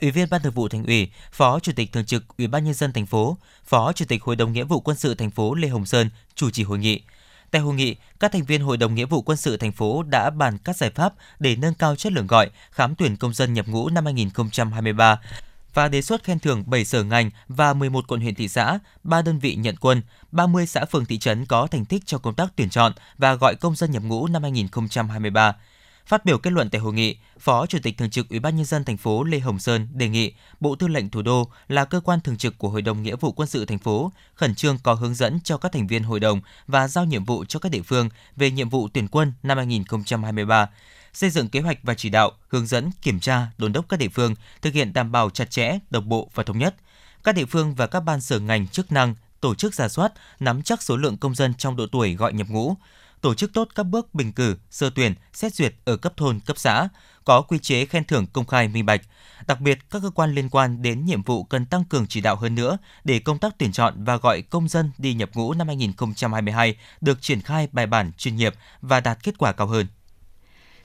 Ủy viên Ban Thường vụ Thành ủy, Phó Chủ tịch Thường trực Ủy ban Nhân dân thành phố, Phó Chủ tịch Hội đồng Nghĩa vụ Quân sự thành phố Lê Hồng Sơn chủ trì hội nghị. Tại hội nghị, các thành viên Hội đồng Nghĩa vụ Quân sự thành phố đã bàn các giải pháp để nâng cao chất lượng gọi, khám tuyển công dân nhập ngũ năm 2023 và đề xuất khen thưởng 7 sở ngành và 11 quận huyện thị xã, 3 đơn vị nhận quân, 30 xã phường thị trấn có thành tích trong công tác tuyển chọn và gọi công dân nhập ngũ năm 2023. Phát biểu kết luận tại hội nghị, Phó Chủ tịch Thường trực Ủy ban Nhân dân thành phố Lê Hồng Sơn đề nghị Bộ Tư lệnh Thủ đô là cơ quan thường trực của Hội đồng Nghĩa vụ Quân sự thành phố khẩn trương có hướng dẫn cho các thành viên hội đồng và giao nhiệm vụ cho các địa phương về nhiệm vụ tuyển quân năm 2023, xây dựng kế hoạch và chỉ đạo, hướng dẫn, kiểm tra, đôn đốc các địa phương thực hiện đảm bảo chặt chẽ, đồng bộ và thống nhất. Các địa phương và các ban sở ngành chức năng tổ chức rà soát, nắm chắc số lượng công dân trong độ tuổi gọi nhập ngũ, tổ chức tốt các bước bình cử, sơ tuyển, xét duyệt ở cấp thôn, cấp xã, có quy chế khen thưởng công khai minh bạch. Đặc biệt, các cơ quan liên quan đến nhiệm vụ cần tăng cường chỉ đạo hơn nữa để công tác tuyển chọn và gọi công dân đi nhập ngũ năm 2022 được triển khai bài bản, chuyên nghiệp và đạt kết quả cao hơn.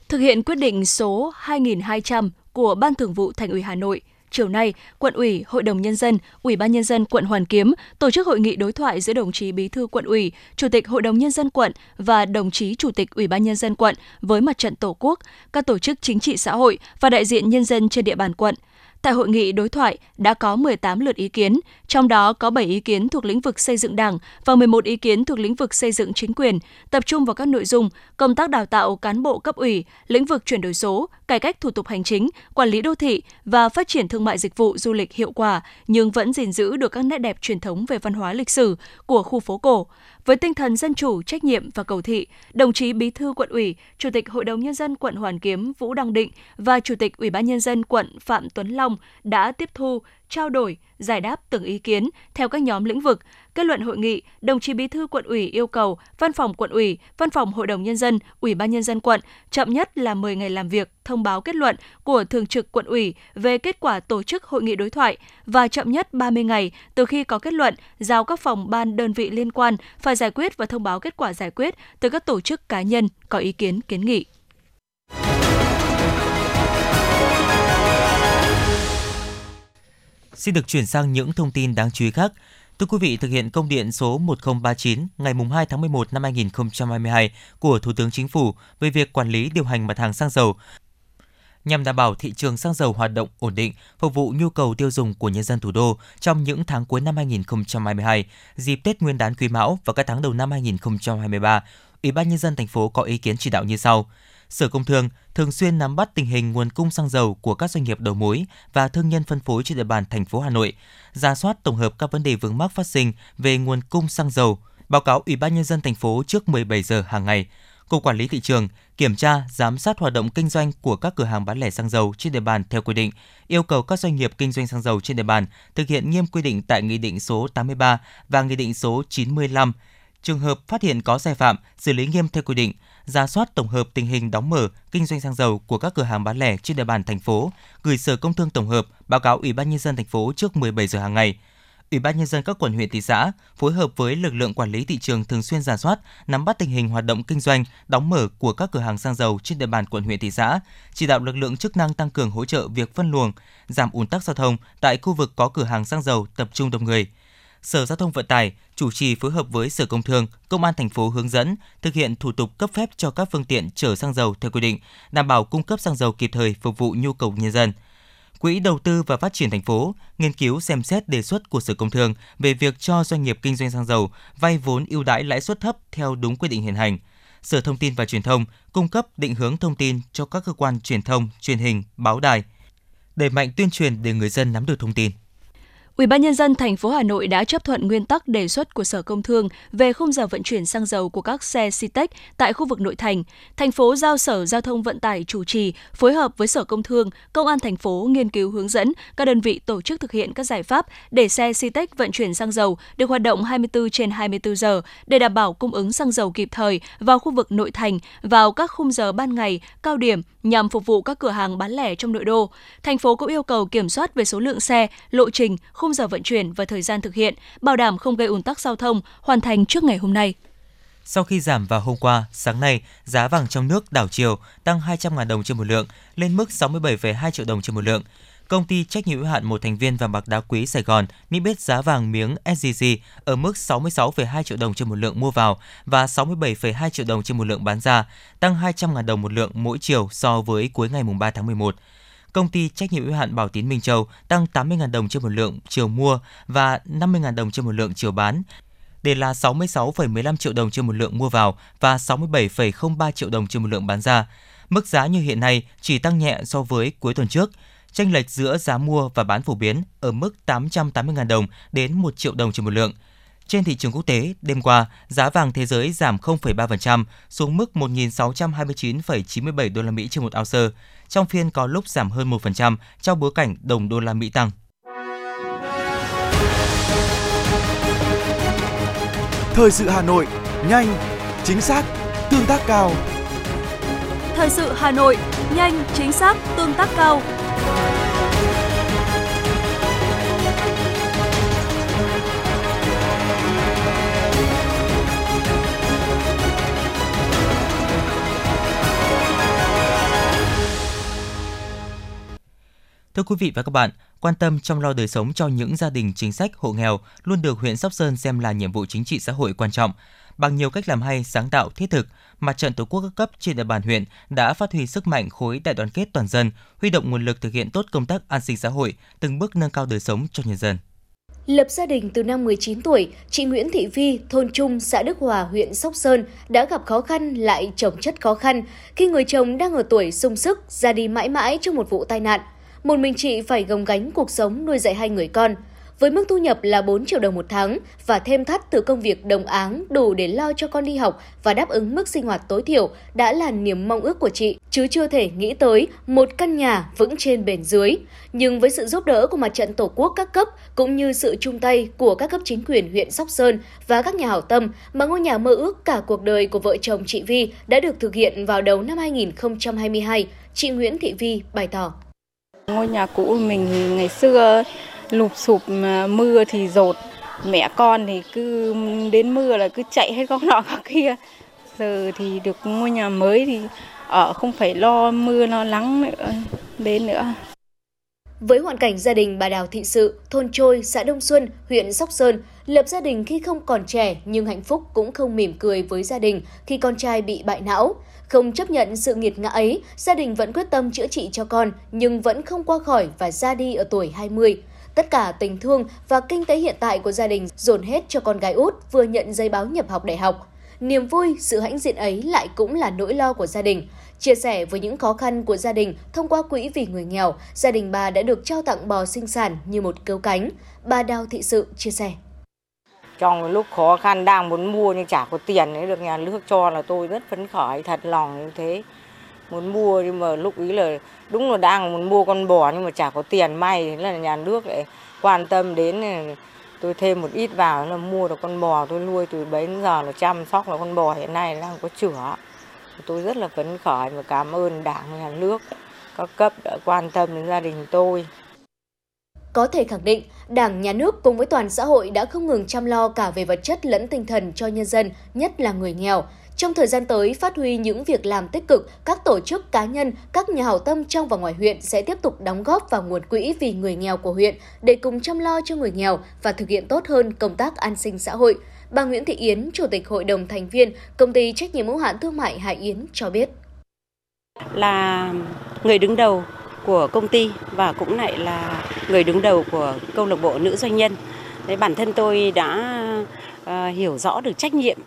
Thực hiện quyết định số 2200 của Ban Thường vụ Thành ủy Hà Nội, chiều nay, Quận ủy, Hội đồng Nhân dân, Ủy ban Nhân dân quận Hoàn Kiếm tổ chức hội nghị đối thoại giữa đồng chí Bí thư Quận ủy, Chủ tịch Hội đồng Nhân dân quận và đồng chí Chủ tịch Ủy ban Nhân dân quận với Mặt trận Tổ quốc, các tổ chức chính trị xã hội và đại diện nhân dân trên địa bàn quận. Tại hội nghị đối thoại đã có 18 lượt ý kiến, trong đó có 7 ý kiến thuộc lĩnh vực xây dựng Đảng và 11 ý kiến thuộc lĩnh vực xây dựng chính quyền, tập trung vào các nội dung công tác đào tạo cán bộ cấp ủy, lĩnh vực chuyển đổi số, cải cách thủ tục hành chính, quản lý đô thị và phát triển thương mại dịch vụ du lịch hiệu quả nhưng vẫn gìn giữ được các nét đẹp truyền thống về văn hóa lịch sử của khu phố cổ. Với tinh thần dân chủ, trách nhiệm và cầu thị, đồng chí Bí thư Quận ủy, Chủ tịch Hội đồng Nhân dân quận Hoàn Kiếm Vũ Đăng Định và Chủ tịch Ủy ban Nhân dân quận Phạm Tuấn Long đã tiếp thu, trao đổi, giải đáp từng ý kiến theo các nhóm lĩnh vực. Kết luận hội nghị, đồng chí Bí thư Quận ủy yêu cầu Văn phòng Quận ủy, Văn phòng Hội đồng Nhân dân, Ủy ban Nhân dân quận chậm nhất là 10 ngày làm việc thông báo kết luận của Thường trực Quận ủy về kết quả tổ chức hội nghị đối thoại và chậm nhất 30 ngày từ khi có kết luận, giao các phòng ban đơn vị liên quan phải giải quyết và thông báo kết quả giải quyết từ các tổ chức cá nhân có ý kiến kiến nghị. Xin được chuyển sang những thông tin đáng chú ý khác. Thưa quý vị, thực hiện công điện số 1039 ngày 2 tháng 11 năm 2022 của Thủ tướng Chính phủ về việc quản lý điều hành mặt hàng xăng dầu, nhằm đảm bảo thị trường xăng dầu hoạt động ổn định, phục vụ nhu cầu tiêu dùng của nhân dân thủ đô trong những tháng cuối năm 2022, dịp Tết Nguyên đán Quý Mão và các tháng đầu năm 2023, Ủy ban Nhân dân thành phố có ý kiến chỉ đạo như sau. Sở Công Thương thường xuyên nắm bắt tình hình nguồn cung xăng dầu của các doanh nghiệp đầu mối và thương nhân phân phối trên địa bàn thành phố Hà Nội, rà soát tổng hợp các vấn đề vướng mắc phát sinh về nguồn cung xăng dầu, báo cáo Ủy ban Nhân dân thành phố trước 17 giờ hàng ngày. Cục Quản lý Thị trường kiểm tra, giám sát hoạt động kinh doanh của các cửa hàng bán lẻ xăng dầu trên địa bàn theo quy định, yêu cầu các doanh nghiệp kinh doanh xăng dầu trên địa bàn thực hiện nghiêm quy định tại Nghị định số 83 và Nghị định số 95. Trường hợp phát hiện có sai phạm, xử lý nghiêm theo quy định, rà soát tổng hợp tình hình đóng mở kinh doanh xăng dầu của các cửa hàng bán lẻ trên địa bàn thành phố, gửi Sở Công Thương tổng hợp, báo cáo Ủy ban Nhân dân thành phố trước 17 giờ hàng ngày. Ủy ban Nhân dân các quận, huyện, thị xã phối hợp với lực lượng quản lý thị trường thường xuyên rà soát, nắm bắt tình hình hoạt động kinh doanh, đóng mở của các cửa hàng xăng dầu trên địa bàn quận, huyện, thị xã, chỉ đạo lực lượng chức năng tăng cường hỗ trợ việc phân luồng, giảm ùn tắc giao thông tại khu vực có cửa hàng xăng dầu tập trung đông người. Sở Giao thông Vận tải chủ trì phối hợp với Sở Công Thương, Công an thành phố hướng dẫn thực hiện thủ tục cấp phép cho các phương tiện chở xăng dầu theo quy định, đảm bảo cung cấp xăng dầu kịp thời phục vụ nhu cầu nhân dân. Quỹ Đầu tư và Phát triển thành phố nghiên cứu xem xét đề xuất của Sở Công Thương về việc cho doanh nghiệp kinh doanh xăng dầu vay vốn ưu đãi lãi suất thấp theo đúng quy định hiện hành. Sở Thông tin và Truyền thông cung cấp định hướng thông tin cho các cơ quan truyền thông, truyền hình, báo đài, đẩy mạnh tuyên truyền để người dân nắm được thông tin. Ủy ban Nhân dân thành phố Hà Nội đã chấp thuận nguyên tắc đề xuất của Sở Công Thương về khung giờ vận chuyển xăng dầu của các xe Citec tại khu vực nội thành. Thành phố giao Sở Giao thông Vận tải chủ trì, phối hợp với Sở Công Thương, Công an thành phố nghiên cứu hướng dẫn các đơn vị tổ chức thực hiện các giải pháp để xe Citec vận chuyển xăng dầu được hoạt động 24/24 giờ để đảm bảo cung ứng xăng dầu kịp thời vào khu vực nội thành vào các khung giờ ban ngày, cao điểm nhằm phục vụ các cửa hàng bán lẻ trong nội đô. Thành phố cũng yêu cầu kiểm soát về số lượng xe, lộ trình, khung giờ vận chuyển và thời gian thực hiện, bảo đảm không gây ùn tắc giao thông, hoàn thành trước ngày hôm nay. Sau khi giảm vào hôm qua, sáng nay, giá vàng trong nước đảo chiều tăng 200.000 đồng trên một lượng, lên mức 67,2 triệu đồng trên một lượng. Công ty trách nhiệm hữu hạn một thành viên vàng bạc đá quý Sài Gòn niêm yết giá vàng miếng SJC ở mức 66,2 triệu đồng trên một lượng mua vào và 67,2 triệu đồng trên một lượng bán ra, tăng 200.000 đồng một lượng mỗi chiều so với cuối ngày 3 tháng 11. Công ty trách nhiệm hữu hạn Bảo Tín Minh Châu tăng 80.000 đồng trên một lượng chiều mua và 50.000 đồng trên một lượng chiều bán, để là 66,15 triệu đồng trên một lượng mua vào và 67,03 triệu đồng trên một lượng bán ra. Mức giá như hiện nay chỉ tăng nhẹ so với cuối tuần trước. Chênh lệch giữa giá mua và bán phổ biến ở mức 880.000 đồng đến 1 triệu đồng trên một lượng. Trên thị trường quốc tế, đêm qua, giá vàng thế giới giảm 0,3% xuống mức 1.629,97 đô la Mỹ trên một ounce. Trong phiên có lúc giảm hơn 1% trong bối cảnh đồng đô la Mỹ tăng. Thời sự Hà Nội, nhanh, chính xác, tương tác cao. Thời sự Hà Nội, nhanh, chính xác, tương tác cao. Thưa quý vị và các bạn, quan tâm chăm lo đời sống cho những gia đình chính sách, hộ nghèo luôn được huyện Sóc Sơn xem là nhiệm vụ chính trị xã hội quan trọng. Bằng nhiều cách làm hay, sáng tạo, thiết thực, Mặt trận Tổ quốc các cấp trên địa bàn huyện đã phát huy sức mạnh khối đại đoàn kết toàn dân, huy động nguồn lực thực hiện tốt công tác an sinh xã hội, từng bước nâng cao đời sống cho nhân dân. Lập gia đình từ năm 19 tuổi, chị Nguyễn Thị Vi, thôn Trung, xã Đức Hòa, huyện Sóc Sơn đã gặp khó khăn lại chồng chất khó khăn khi người chồng đang ở tuổi sung sức ra đi mãi mãi trong một vụ tai nạn. Một mình chị phải gồng gánh cuộc sống nuôi dạy hai người con. với mức thu nhập là 4 triệu đồng một tháng và thêm thắt từ công việc đồng áng đủ để lo cho con đi học và đáp ứng mức sinh hoạt tối thiểu đã là niềm mong ước của chị, chứ chưa thể nghĩ tới một căn nhà vững trên bền dưới. Nhưng với sự giúp đỡ của Mặt trận Tổ quốc các cấp cũng như sự chung tay của các cấp chính quyền huyện Sóc Sơn và các nhà hảo tâm mà ngôi nhà mơ ước cả cuộc đời của vợ chồng chị Vi đã được thực hiện vào đầu năm 2022, chị Nguyễn Thị Vi bày tỏ. Ngôi nhà cũ mình ngày xưa lụp sụp, mưa thì dột, mẹ con thì cứ đến mưa là cứ chạy hết góc nọ góc kia. Giờ thì được ngôi nhà mới thì ở không phải lo mưa lo nắng nữa, đến nữa. Với hoàn cảnh gia đình bà Đào Thị Sự, thôn Trôi, xã Đông Xuân, huyện Sóc Sơn, lập gia đình khi không còn trẻ nhưng hạnh phúc cũng không mỉm cười với gia đình khi con trai bị bại não. Không chấp nhận sự nghiệt ngã ấy, gia đình vẫn quyết tâm chữa trị cho con nhưng vẫn không qua khỏi và ra đi ở tuổi 20. Tất cả tình thương và kinh tế hiện tại của gia đình dồn hết cho con gái út vừa nhận giấy báo nhập học đại học. Niềm vui, sự hãnh diện ấy lại cũng là nỗi lo của gia đình. Chia sẻ với những khó khăn của gia đình thông qua quỹ vì người nghèo, gia đình bà đã được trao tặng bò sinh sản như một cứu cánh. Bà Đào Thị Sự chia sẻ. Trong lúc khó khăn đang muốn mua nhưng chả có tiền, ấy được nhà nước cho là tôi rất phấn khởi, thật lòng như thế. Muốn mua nhưng mà lúc ý là đúng là đang muốn mua con bò nhưng mà chả có tiền, may là nhà nước lại quan tâm đến, tôi thêm một ít vào là mua được con bò, tôi nuôi từ bấy giờ là chăm sóc là con bò hiện nay đang có chữa. Tôi rất là phấn khởi và cảm ơn Đảng, Nhà nước, các cấp đã quan tâm đến gia đình tôi. Có thể khẳng định, Đảng, Nhà nước cùng với toàn xã hội đã không ngừng chăm lo cả về vật chất lẫn tinh thần cho nhân dân, nhất là người nghèo. Trong thời gian tới, phát huy những việc làm tích cực, các tổ chức cá nhân, các nhà hảo tâm trong và ngoài huyện sẽ tiếp tục đóng góp vào nguồn quỹ vì người nghèo của huyện để cùng chăm lo cho người nghèo và thực hiện tốt hơn công tác an sinh xã hội. Bà Nguyễn Thị Yến, Chủ tịch Hội đồng Thành viên, Công ty Trách nhiệm hữu hạn Thương mại Hải Yến cho biết. Là người đứng đầu của công ty và cũng lại là người đứng đầu của câu lạc bộ nữ doanh nhân. Đấy, bản thân tôi đã hiểu rõ được trách nhiệm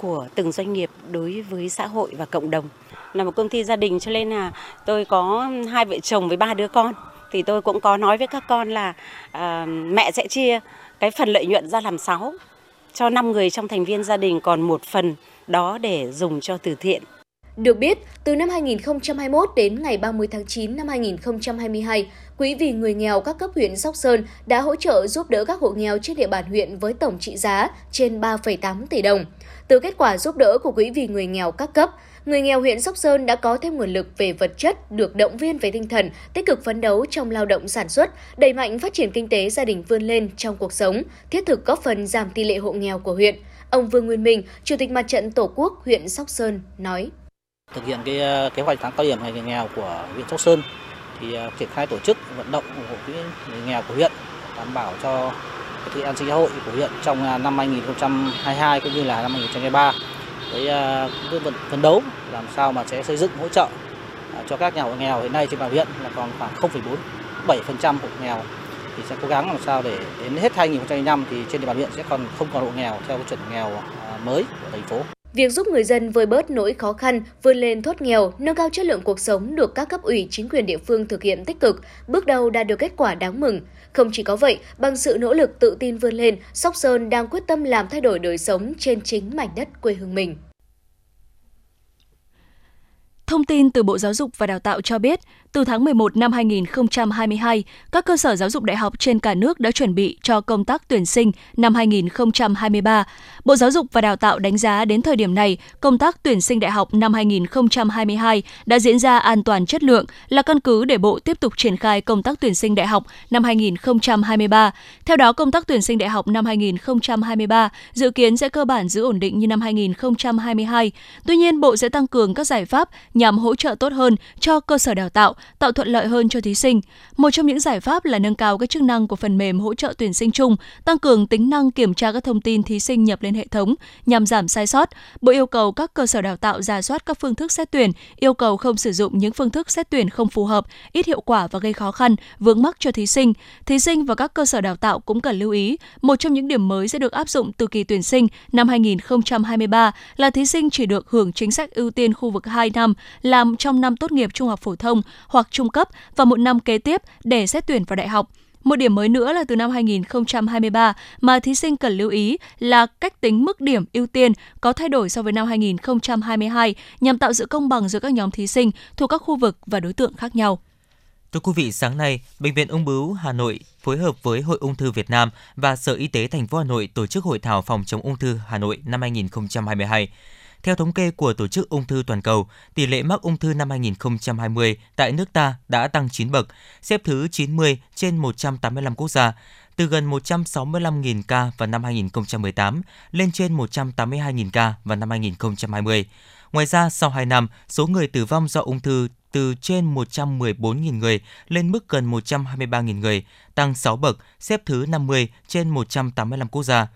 của từng doanh nghiệp đối với xã hội và cộng đồng. Là một công ty gia đình cho nên là tôi có hai vợ chồng với 3 đứa con. Thì tôi cũng có nói với các con là mẹ sẽ chia cái phần lợi nhuận ra làm 6 cho 5 người trong thành viên gia đình, còn một phần đó để dùng cho từ thiện. Được biết, từ năm 2021 đến ngày 30 tháng 9 năm 2022, Quỹ vì người nghèo các cấp huyện Sóc Sơn đã hỗ trợ giúp đỡ các hộ nghèo trên địa bàn huyện với tổng trị giá trên 3,8 tỷ đồng. Từ kết quả giúp đỡ của Quỹ vì người nghèo các cấp, người nghèo huyện Sóc Sơn đã có thêm nguồn lực về vật chất, được động viên về tinh thần, tích cực phấn đấu trong lao động sản xuất, đẩy mạnh phát triển kinh tế gia đình vươn lên trong cuộc sống, thiết thực góp phần giảm tỷ lệ hộ nghèo của huyện. Ông Vương Nguyên Minh, Chủ tịch Mặt trận Tổ quốc huyện Sóc Sơn nói. Thực hiện cái kế hoạch tháng cao điểm ngày nghèo của huyện Sóc Sơn thì triển khai tổ chức vận động ủng hộ quỹ người nghèo của huyện, đảm bảo cho quỹ an sinh xã hội của huyện trong năm 2022 cũng như là năm 2023. Với cũng phấn đấu làm sao mà sẽ xây dựng hỗ trợ cho các nhà hộ nghèo hiện nay trên địa bàn huyện là còn khoảng 0,47% hộ nghèo, thì sẽ cố gắng làm sao để đến hết 2025 thì trên địa bàn huyện sẽ còn không còn hộ nghèo theo cái chuẩn nghèo mới của thành phố. Việc giúp người dân vơi bớt nỗi khó khăn, vươn lên thoát nghèo, nâng cao chất lượng cuộc sống được các cấp ủy chính quyền địa phương thực hiện tích cực, bước đầu đạt được kết quả đáng mừng. Không chỉ có vậy, bằng sự nỗ lực tự tin vươn lên, Sóc Sơn đang quyết tâm làm thay đổi đời sống trên chính mảnh đất quê hương mình. Thông tin từ Bộ Giáo dục và Đào tạo cho biết, từ tháng 11 năm 2022, các cơ sở giáo dục đại học trên cả nước đã chuẩn bị cho công tác tuyển sinh năm 2023. Bộ Giáo dục và Đào tạo đánh giá đến thời điểm này, công tác tuyển sinh đại học năm 2022 đã diễn ra an toàn chất lượng, là căn cứ để Bộ tiếp tục triển khai công tác tuyển sinh đại học năm 2023. Theo đó, công tác tuyển sinh đại học năm 2023 dự kiến sẽ cơ bản giữ ổn định như năm 2022. Tuy nhiên, Bộ sẽ tăng cường các giải pháp nhằm hỗ trợ tốt hơn cho cơ sở đào tạo, tạo thuận lợi hơn cho thí sinh. Một trong những giải pháp là nâng cao các chức năng của phần mềm hỗ trợ tuyển sinh chung, tăng cường tính năng kiểm tra các thông tin thí sinh nhập lên hệ thống nhằm giảm sai sót. Bộ yêu cầu các cơ sở đào tạo rà soát các phương thức xét tuyển, yêu cầu không sử dụng những phương thức xét tuyển không phù hợp, ít hiệu quả và gây khó khăn, vướng mắc cho thí sinh. Thí sinh và các cơ sở đào tạo cũng cần lưu ý, một trong những điểm mới sẽ được áp dụng từ kỳ tuyển sinh năm 2023 là thí sinh chỉ được hưởng chính sách ưu tiên khu vực 2 năm, làm trong năm tốt nghiệp trung học phổ thông hoặc trung cấp và một năm kế tiếp để xét tuyển vào đại học. Một điểm mới nữa là từ năm 2023 mà thí sinh cần lưu ý là cách tính mức điểm ưu tiên có thay đổi so với năm 2022 nhằm tạo sự công bằng giữa các nhóm thí sinh thuộc các khu vực và đối tượng khác nhau. Thưa quý vị, sáng nay, Bệnh viện Ung bướu Hà Nội phối hợp với Hội Ung thư Việt Nam và Sở Y tế thành phố Hà Nội tổ chức hội thảo phòng chống ung thư Hà Nội năm 2022. Theo thống kê của Tổ chức Ung thư Toàn cầu, tỷ lệ mắc ung thư năm 2020 tại nước ta đã tăng 9 bậc, xếp thứ 90 trên 185 quốc gia, từ gần 165.000 ca vào năm 2018 lên trên 182.000 ca vào năm 2020. Ngoài ra, sau 2 năm, số người tử vong do ung thư từ trên 114.000 người lên mức gần 123.000 người, tăng 6 bậc, xếp thứ 50 trên 185 quốc gia.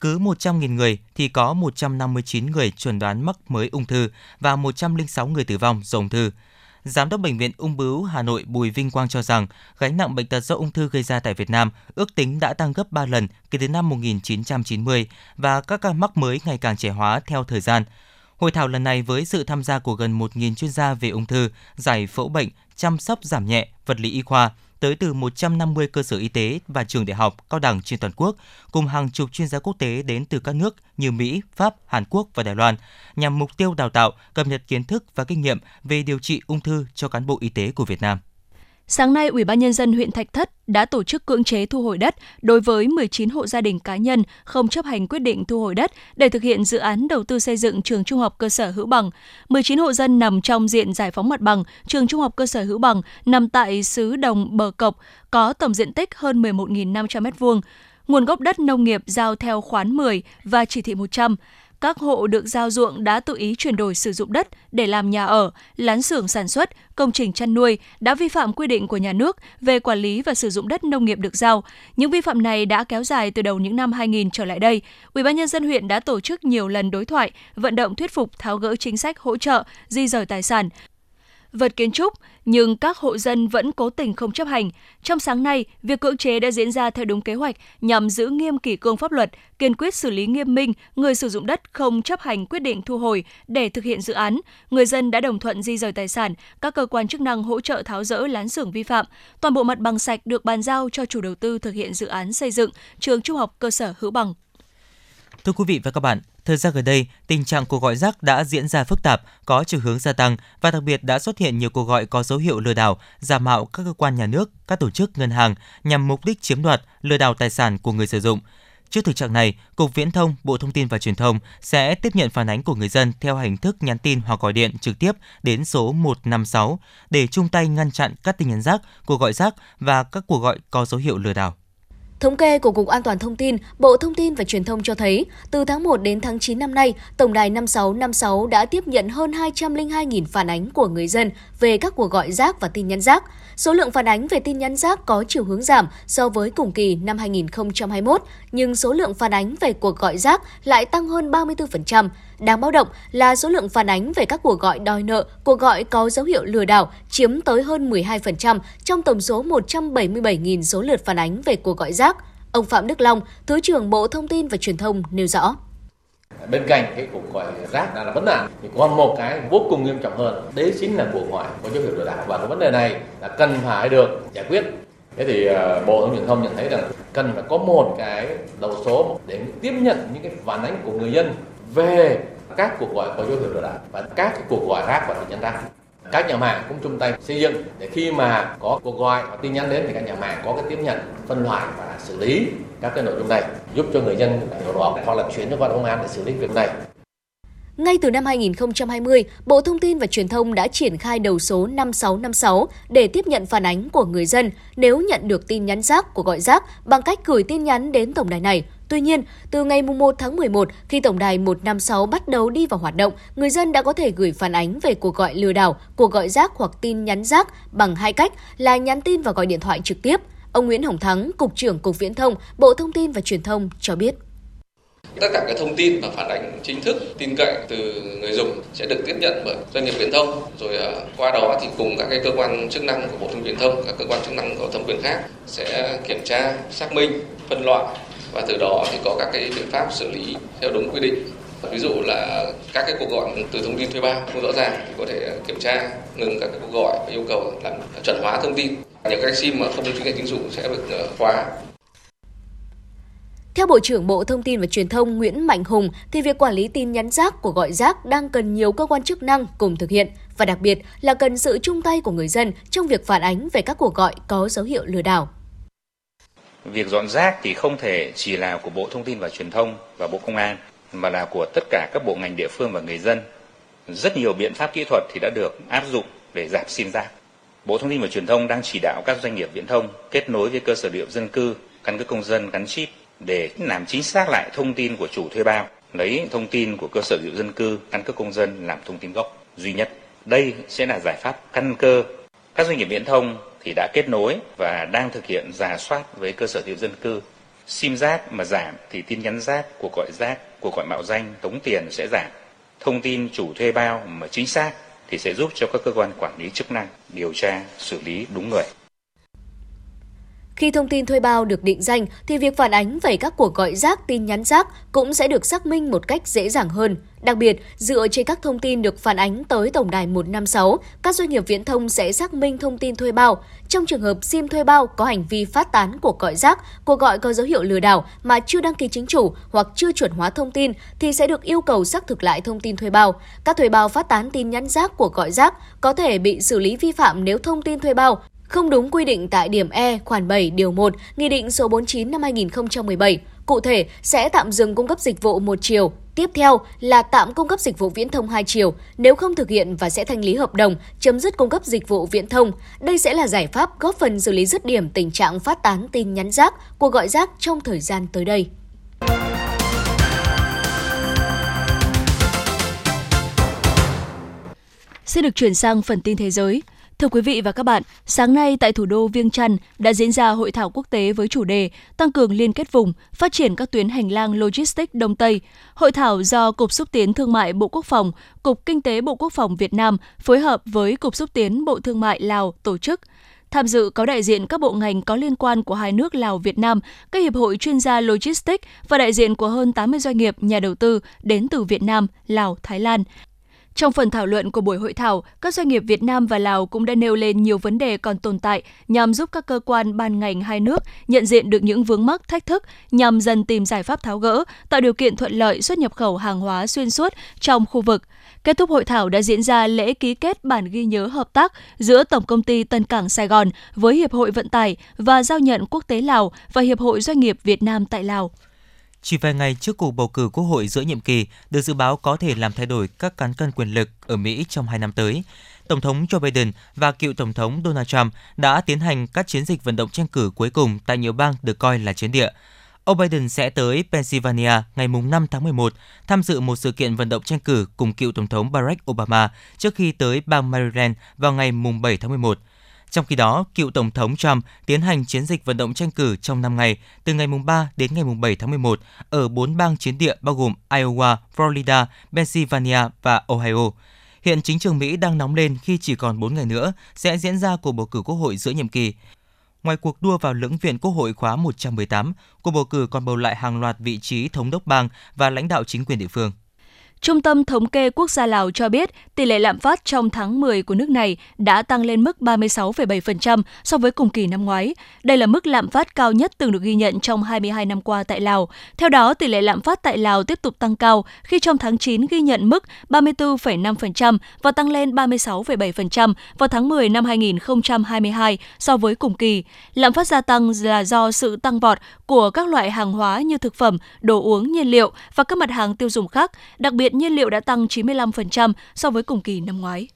Cứ 100.000 người thì có 159 người chuẩn đoán mắc mới ung thư và 106 người tử vong do ung thư. Giám đốc Bệnh viện Ung bướu Hà Nội Bùi Vinh Quang cho rằng gánh nặng bệnh tật do ung thư gây ra tại Việt Nam ước tính đã tăng gấp 3 lần kể từ năm 1990 và các ca mắc mới ngày càng trẻ hóa theo thời gian. Hội thảo lần này với sự tham gia của gần 1.000 chuyên gia về ung thư, giải phẫu bệnh, chăm sóc giảm nhẹ, vật lý y khoa, tới từ 150 cơ sở y tế và trường đại học, cao đẳng trên toàn quốc, cùng hàng chục chuyên gia quốc tế đến từ các nước như Mỹ, Pháp, Hàn Quốc và Đài Loan, nhằm mục tiêu đào tạo, cập nhật kiến thức và kinh nghiệm về điều trị ung thư cho cán bộ y tế của Việt Nam. Sáng nay, Ủy ban Nhân dân huyện Thạch Thất đã tổ chức cưỡng chế thu hồi đất đối với 19 hộ gia đình cá nhân không chấp hành quyết định thu hồi đất để thực hiện dự án đầu tư xây dựng trường trung học cơ sở Hữu Bằng. 19 hộ dân nằm trong diện giải phóng mặt bằng trường trung học cơ sở Hữu Bằng nằm tại xứ Đồng Bờ Cộc, có tổng diện tích hơn 11.500 m2. Nguồn gốc đất nông nghiệp giao theo khoán 10 và chỉ thị 100. Các hộ được giao ruộng đã tự ý chuyển đổi sử dụng đất để làm nhà ở, lán xưởng sản xuất, công trình chăn nuôi, đã vi phạm quy định của nhà nước về quản lý và sử dụng đất nông nghiệp được giao. Những vi phạm này đã kéo dài từ đầu những năm 2000 trở lại đây. UBND huyện đã tổ chức nhiều lần đối thoại, vận động thuyết phục tháo gỡ chính sách hỗ trợ, di rời tài sản, vật kiến trúc, nhưng các hộ dân vẫn cố tình không chấp hành. Trong sáng nay, việc cưỡng chế đã diễn ra theo đúng kế hoạch nhằm giữ nghiêm kỷ cương pháp luật, kiên quyết xử lý nghiêm minh người sử dụng đất không chấp hành quyết định thu hồi để thực hiện dự án. Người dân đã đồng thuận di rời tài sản, các cơ quan chức năng hỗ trợ tháo dỡ lán xưởng vi phạm. Toàn bộ mặt bằng sạch được bàn giao cho chủ đầu tư thực hiện dự án xây dựng trường trung học cơ sở Hữu Bằng. Thưa quý vị và các bạn, thời gian gần đây, tình trạng cuộc gọi rác đã diễn ra phức tạp, có chiều hướng gia tăng và đặc biệt đã xuất hiện nhiều cuộc gọi có dấu hiệu lừa đảo, giả mạo các cơ quan nhà nước, các tổ chức ngân hàng nhằm mục đích chiếm đoạt, lừa đảo tài sản của người sử dụng. Trước thực trạng này, Cục Viễn thông, Bộ Thông tin và Truyền thông sẽ tiếp nhận phản ánh của người dân theo hình thức nhắn tin hoặc gọi điện trực tiếp đến số 156 để chung tay ngăn chặn các tin nhắn rác, cuộc gọi rác và các cuộc gọi có dấu hiệu lừa đảo. Thống kê của Cục An toàn Thông tin, Bộ Thông tin và Truyền thông cho thấy, từ tháng 1 đến tháng 9 năm nay, Tổng đài 5656 đã tiếp nhận hơn 202.000 phản ánh của người dân về các cuộc gọi rác và tin nhắn rác. Số lượng phản ánh về tin nhắn rác có chiều hướng giảm so với cùng kỳ năm 2021, nhưng số lượng phản ánh về cuộc gọi rác lại tăng hơn 34%. Đáng báo động là số lượng phản ánh về các cuộc gọi đòi nợ, cuộc gọi có dấu hiệu lừa đảo chiếm tới hơn 12% trong tổng số 177.000 số lượt phản ánh về cuộc gọi rác. Ông Phạm Đức Long, Thứ trưởng Bộ Thông tin và Truyền thông nêu rõ. Bên cạnh cái cuộc gọi rác là vấn nạn thì còn một cái vô cùng nghiêm trọng hơn, đấy chính là cuộc gọi có dấu hiệu lừa đảo, và cái vấn đề này là cần phải được giải quyết. Thế thì Bộ Thông tin Truyền thông nhận thấy rằng cần phải có một cái đầu số để tiếp nhận những cái phản ánh của người dân về các cuộc gọi có dấu hiệu lừa đảo và các cuộc gọi rác và tin nhắn rác. Các nhà mạng cũng chung tay xây dựng để khi mà có cuộc gọi và tin nhắn đến thì các nhà mạng có cái tiếp nhận, phân loại và xử lý các cái nội dung này, giúp cho người dân hiểu rõ hoặc là chuyển cho cơ quan công an để xử lý việc này. Ngay từ năm 2020, Bộ Thông tin và Truyền thông đã triển khai đầu số 5656 để tiếp nhận phản ánh của người dân nếu nhận được tin nhắn rác, cuộc gọi rác bằng cách gửi tin nhắn đến tổng đài này. Tuy nhiên, từ ngày 1 tháng 11, khi tổng đài 156 bắt đầu đi vào hoạt động, người dân đã có thể gửi phản ánh về cuộc gọi lừa đảo, cuộc gọi rác hoặc tin nhắn rác bằng hai cách là nhắn tin và gọi điện thoại trực tiếp. Ông Nguyễn Hồng Thắng, Cục trưởng Cục Viễn thông, Bộ Thông tin và Truyền thông cho biết. Tất cả các thông tin và phản ánh chính thức, tin cậy từ người dùng sẽ được tiếp nhận bởi doanh nghiệp viễn thông. Rồi qua đó thì cùng các cái cơ quan chức năng của Bộ Thông tin Viễn thông, các cơ quan chức năng có thẩm quyền khác sẽ kiểm tra, xác minh, phân loại và từ đó thì có các cái biện pháp xử lý theo đúng quy định. Ví dụ là các cái cuộc gọi từ thông tin thuê bao không rõ ràng thì có thể kiểm tra ngừng các cái cuộc gọi và yêu cầu làm chuẩn hóa thông tin. Những cái SIM mà không đúng chính ngạch chính chủ sẽ được khóa. Theo Bộ trưởng Bộ Thông tin và Truyền thông Nguyễn Mạnh Hùng, thì việc quản lý tin nhắn rác, cuộc gọi rác đang cần nhiều cơ quan chức năng cùng thực hiện và đặc biệt là cần sự chung tay của người dân trong việc phản ánh về các cuộc gọi có dấu hiệu lừa đảo. Việc dọn rác thì không thể chỉ là của Bộ Thông tin và Truyền thông và Bộ Công an mà là của tất cả các bộ ngành địa phương và người dân. Rất nhiều biện pháp kỹ thuật thì đã được áp dụng để giảm SIM rác. Bộ Thông tin và Truyền thông đang chỉ đạo các doanh nghiệp viễn thông kết nối với cơ sở dữ liệu dân cư, căn cước công dân gắn chip để làm chính xác lại thông tin của chủ thuê bao, lấy thông tin của cơ sở dữ liệu dân cư, căn cước công dân làm thông tin gốc duy nhất. Đây sẽ là giải pháp căn cơ. Các doanh nghiệp viễn thông thì đã kết nối và đang thực hiện rà soát với cơ sở dữ liệu dân cư. SIM rác mà giảm thì tin nhắn rác, cuộc gọi mạo danh, tống tiền sẽ giảm. Thông tin chủ thuê bao mà chính xác thì sẽ giúp cho các cơ quan quản lý chức năng điều tra, xử lý đúng người. Khi thông tin thuê bao được định danh thì việc phản ánh về các cuộc gọi rác, tin nhắn rác cũng sẽ được xác minh một cách dễ dàng hơn. Đặc biệt, dựa trên các thông tin được phản ánh tới Tổng đài 156, các doanh nghiệp viễn thông sẽ xác minh thông tin thuê bao. Trong trường hợp SIM thuê bao có hành vi phát tán cuộc gọi rác, cuộc gọi có dấu hiệu lừa đảo mà chưa đăng ký chính chủ hoặc chưa chuẩn hóa thông tin thì sẽ được yêu cầu xác thực lại thông tin thuê bao. Các thuê bao phát tán tin nhắn rác, cuộc gọi rác có thể bị xử lý vi phạm nếu thông tin thuê bao không đúng quy định tại điểm E khoản 7 điều 1 Nghị định số 49 năm 2017. Cụ thể sẽ tạm dừng cung cấp dịch vụ một chiều, tiếp theo là tạm cung cấp dịch vụ viễn thông hai chiều nếu không thực hiện và sẽ thanh lý hợp đồng, chấm dứt cung cấp dịch vụ viễn thông. Đây sẽ là giải pháp góp phần xử lý dứt điểm tình trạng phát tán tin nhắn rác, cuộc gọi rác trong thời gian tới đây. Sẽ được chuyển sang phần tin thế giới. Thưa quý vị và các bạn, sáng nay tại thủ đô Viêng Chăn đã diễn ra hội thảo quốc tế với chủ đề Tăng cường liên kết vùng, phát triển các tuyến hành lang logistics Đông Tây. Hội thảo do Cục Xúc tiến Thương mại Bộ Quốc phòng, Cục Kinh tế Bộ Quốc phòng Việt Nam phối hợp với Cục Xúc tiến Bộ Thương mại Lào tổ chức. Tham dự có đại diện các bộ ngành có liên quan của hai nước Lào, Việt Nam, các hiệp hội chuyên gia logistics và đại diện của hơn 80 doanh nghiệp, nhà đầu tư đến từ Việt Nam, Lào, Thái Lan. Trong phần thảo luận của buổi hội thảo, các doanh nghiệp Việt Nam và Lào cũng đã nêu lên nhiều vấn đề còn tồn tại nhằm giúp các cơ quan ban ngành hai nước nhận diện được những vướng mắc, thách thức nhằm dần tìm giải pháp tháo gỡ, tạo điều kiện thuận lợi xuất nhập khẩu hàng hóa xuyên suốt trong khu vực. Kết thúc hội thảo đã diễn ra lễ ký kết bản ghi nhớ hợp tác giữa Tổng công ty Tân Cảng Sài Gòn với Hiệp hội Vận tải và Giao nhận Quốc tế Lào và Hiệp hội Doanh nghiệp Việt Nam tại Lào. Chỉ vài ngày trước cuộc bầu cử Quốc hội giữa nhiệm kỳ được dự báo có thể làm thay đổi các cán cân quyền lực ở Mỹ trong 2 năm tới, Tổng thống Joe Biden và cựu Tổng thống Donald Trump đã tiến hành các chiến dịch vận động tranh cử cuối cùng tại nhiều bang được coi là chiến địa. Ông Biden sẽ tới Pennsylvania ngày 5 tháng 11 tham dự một sự kiện vận động tranh cử cùng cựu Tổng thống Barack Obama trước khi tới bang Maryland vào ngày 7 tháng 11. Trong khi đó, cựu Tổng thống Trump tiến hành chiến dịch vận động tranh cử trong 5 ngày, từ ngày 3 đến ngày 7 tháng 11 ở 4 bang chiến địa bao gồm Iowa, Florida, Pennsylvania và Ohio. Hiện chính trường Mỹ đang nóng lên khi chỉ còn 4 ngày nữa sẽ diễn ra cuộc bầu cử Quốc hội giữa nhiệm kỳ. Ngoài cuộc đua vào lưỡng viện Quốc hội khóa 118, cuộc bầu cử còn bầu lại hàng loạt vị trí thống đốc bang và lãnh đạo chính quyền địa phương. Trung tâm Thống kê Quốc gia Lào cho biết tỷ lệ lạm phát trong tháng 10 của nước này đã tăng lên mức 36,7% so với cùng kỳ năm ngoái. Đây là mức lạm phát cao nhất từng được ghi nhận trong 22 năm qua tại Lào. Theo đó, tỷ lệ lạm phát tại Lào tiếp tục tăng cao khi trong tháng 9 ghi nhận mức 34,5% và tăng lên 36,7% vào tháng 10 năm 2022 so với cùng kỳ. Lạm phát gia tăng là do sự tăng vọt của các loại hàng hóa như thực phẩm, đồ uống, nhiên liệu và các mặt hàng tiêu dùng khác, đặc biệt nhiên liệu đã tăng 95% so với cùng kỳ năm ngoái.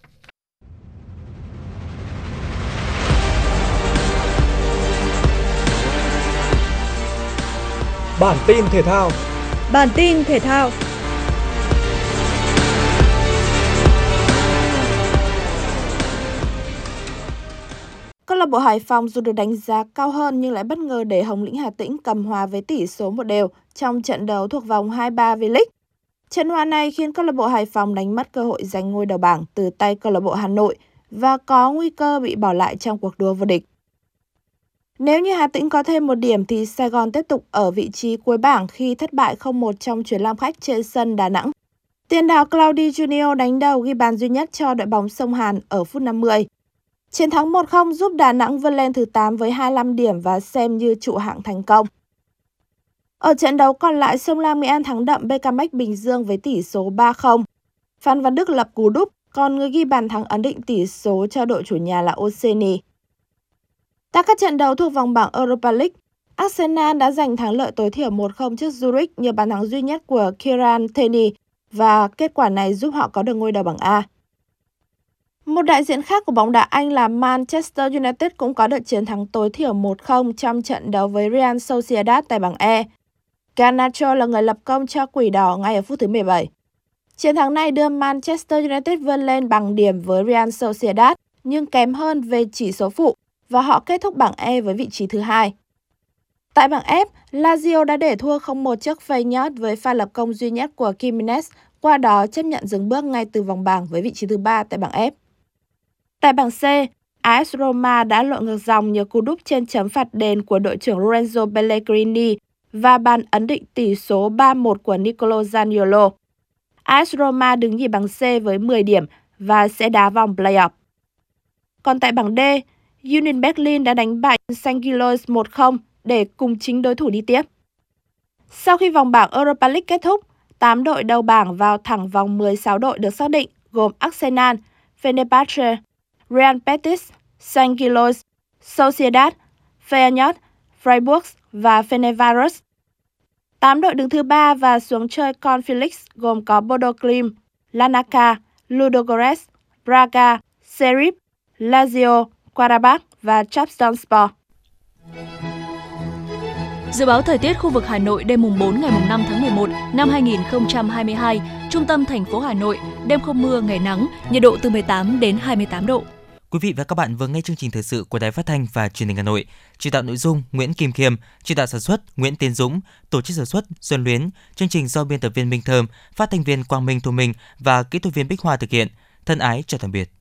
Bản tin thể thao. Câu lạc bộ Hải Phòng dù được đánh giá cao hơn nhưng lại bất ngờ để Hồng Lĩnh Hà Tĩnh cầm hòa với tỷ số 1-1 trong trận đấu thuộc vòng 2/3 V-League. Trận hòa này khiến câu lạc bộ Hải Phòng đánh mất cơ hội giành ngôi đầu bảng từ tay câu lạc bộ Hà Nội và có nguy cơ bị bỏ lại trong cuộc đua vô địch. Nếu như Hà Tĩnh có thêm một điểm thì Sài Gòn tiếp tục ở vị trí cuối bảng khi thất bại 0-1 trong chuyến làm khách trên sân Đà Nẵng Tiền đạo Claudi Junior đánh đầu ghi bàn duy nhất cho đội bóng sông Hàn ở phút 50. Chiến thắng 1-0 giúp Đà Nẵng vươn lên thứ 8 với 25 điểm và xem như trụ hạng thành công. Ở trận đấu còn lại, Sông Lam Nghệ An thắng đậm BKMX Bình Dương với tỷ số 3-0. Phan Văn Đức lập cú đúp, còn người ghi bàn thắng ấn định tỷ số cho đội chủ nhà là Oceni. Tại các trận đấu thuộc vòng bảng Europa League, Arsenal đã giành thắng lợi tối thiểu 1-0 trước Zurich nhờ bàn thắng duy nhất của Kieran Tierney và kết quả này giúp họ có được ngôi đầu bảng A. Một đại diện khác của bóng đá Anh là Manchester United cũng có được chiến thắng tối thiểu 1-0 trong trận đấu với Real Sociedad tại bảng E. Garnacho là người lập công cho Quỷ Đỏ ngay ở phút thứ 17. Chiến thắng này đưa Manchester United vươn lên bằng điểm với Real Sociedad nhưng kém hơn về chỉ số phụ và họ kết thúc bảng E với vị trí thứ 2. Tại bảng F, Lazio đã để thua 0-1 trước Feyenoord với pha lập công duy nhất của Gimenez, qua đó chấp nhận dừng bước ngay từ vòng bảng với vị trí thứ 3 tại bảng F. Tại bảng C, AS Roma đã lội ngược dòng nhờ cú đúp trên chấm phạt đền của đội trưởng Lorenzo Pellegrini và bàn ấn định tỷ số 3-1 của Nicolo Zaniolo. AS Roma đứng nhì bảng C với 10 điểm và sẽ đá vòng playoff. Còn tại bảng D, Union Berlin đã đánh bại St. Gilois 1-0 để cùng chính đối thủ đi tiếp. Sau khi vòng bảng Europa League kết thúc, 8 đội đầu bảng vào thẳng vòng 16 đội được xác định gồm Arsenal, Fenerbahce, Real Betis, St. Gilois, Sociedad, Feyenoord, Freiburg và Fenerbahce. 8 đội đứng thứ 3 và xuống chơi Conference gồm có Bodo Glimt, Larnaca, Ludogorets, Braga, Serif, Lazio, Qarabağ và Trabzonspor. Dự báo thời tiết khu vực Hà Nội đêm mùng 4 ngày mùng 5 tháng 11 năm 2022, trung tâm thành phố Hà Nội, đêm không mưa ngày nắng, nhiệt độ từ 18 đến 28 độ. Quý vị và các bạn vừa nghe chương trình thời sự của Đài Phát thanh và Truyền hình Hà Nội. Chỉ đạo nội dung Nguyễn Kim Khiêm, chỉ đạo sản xuất Nguyễn Tiến Dũng, tổ chức sản xuất Xuân Luyến, chương trình do biên tập viên Minh Thơm, phát thanh viên Quang Minh, Thu Minh và kỹ thuật viên Bích Hoa thực hiện. Thân ái chào tạm biệt.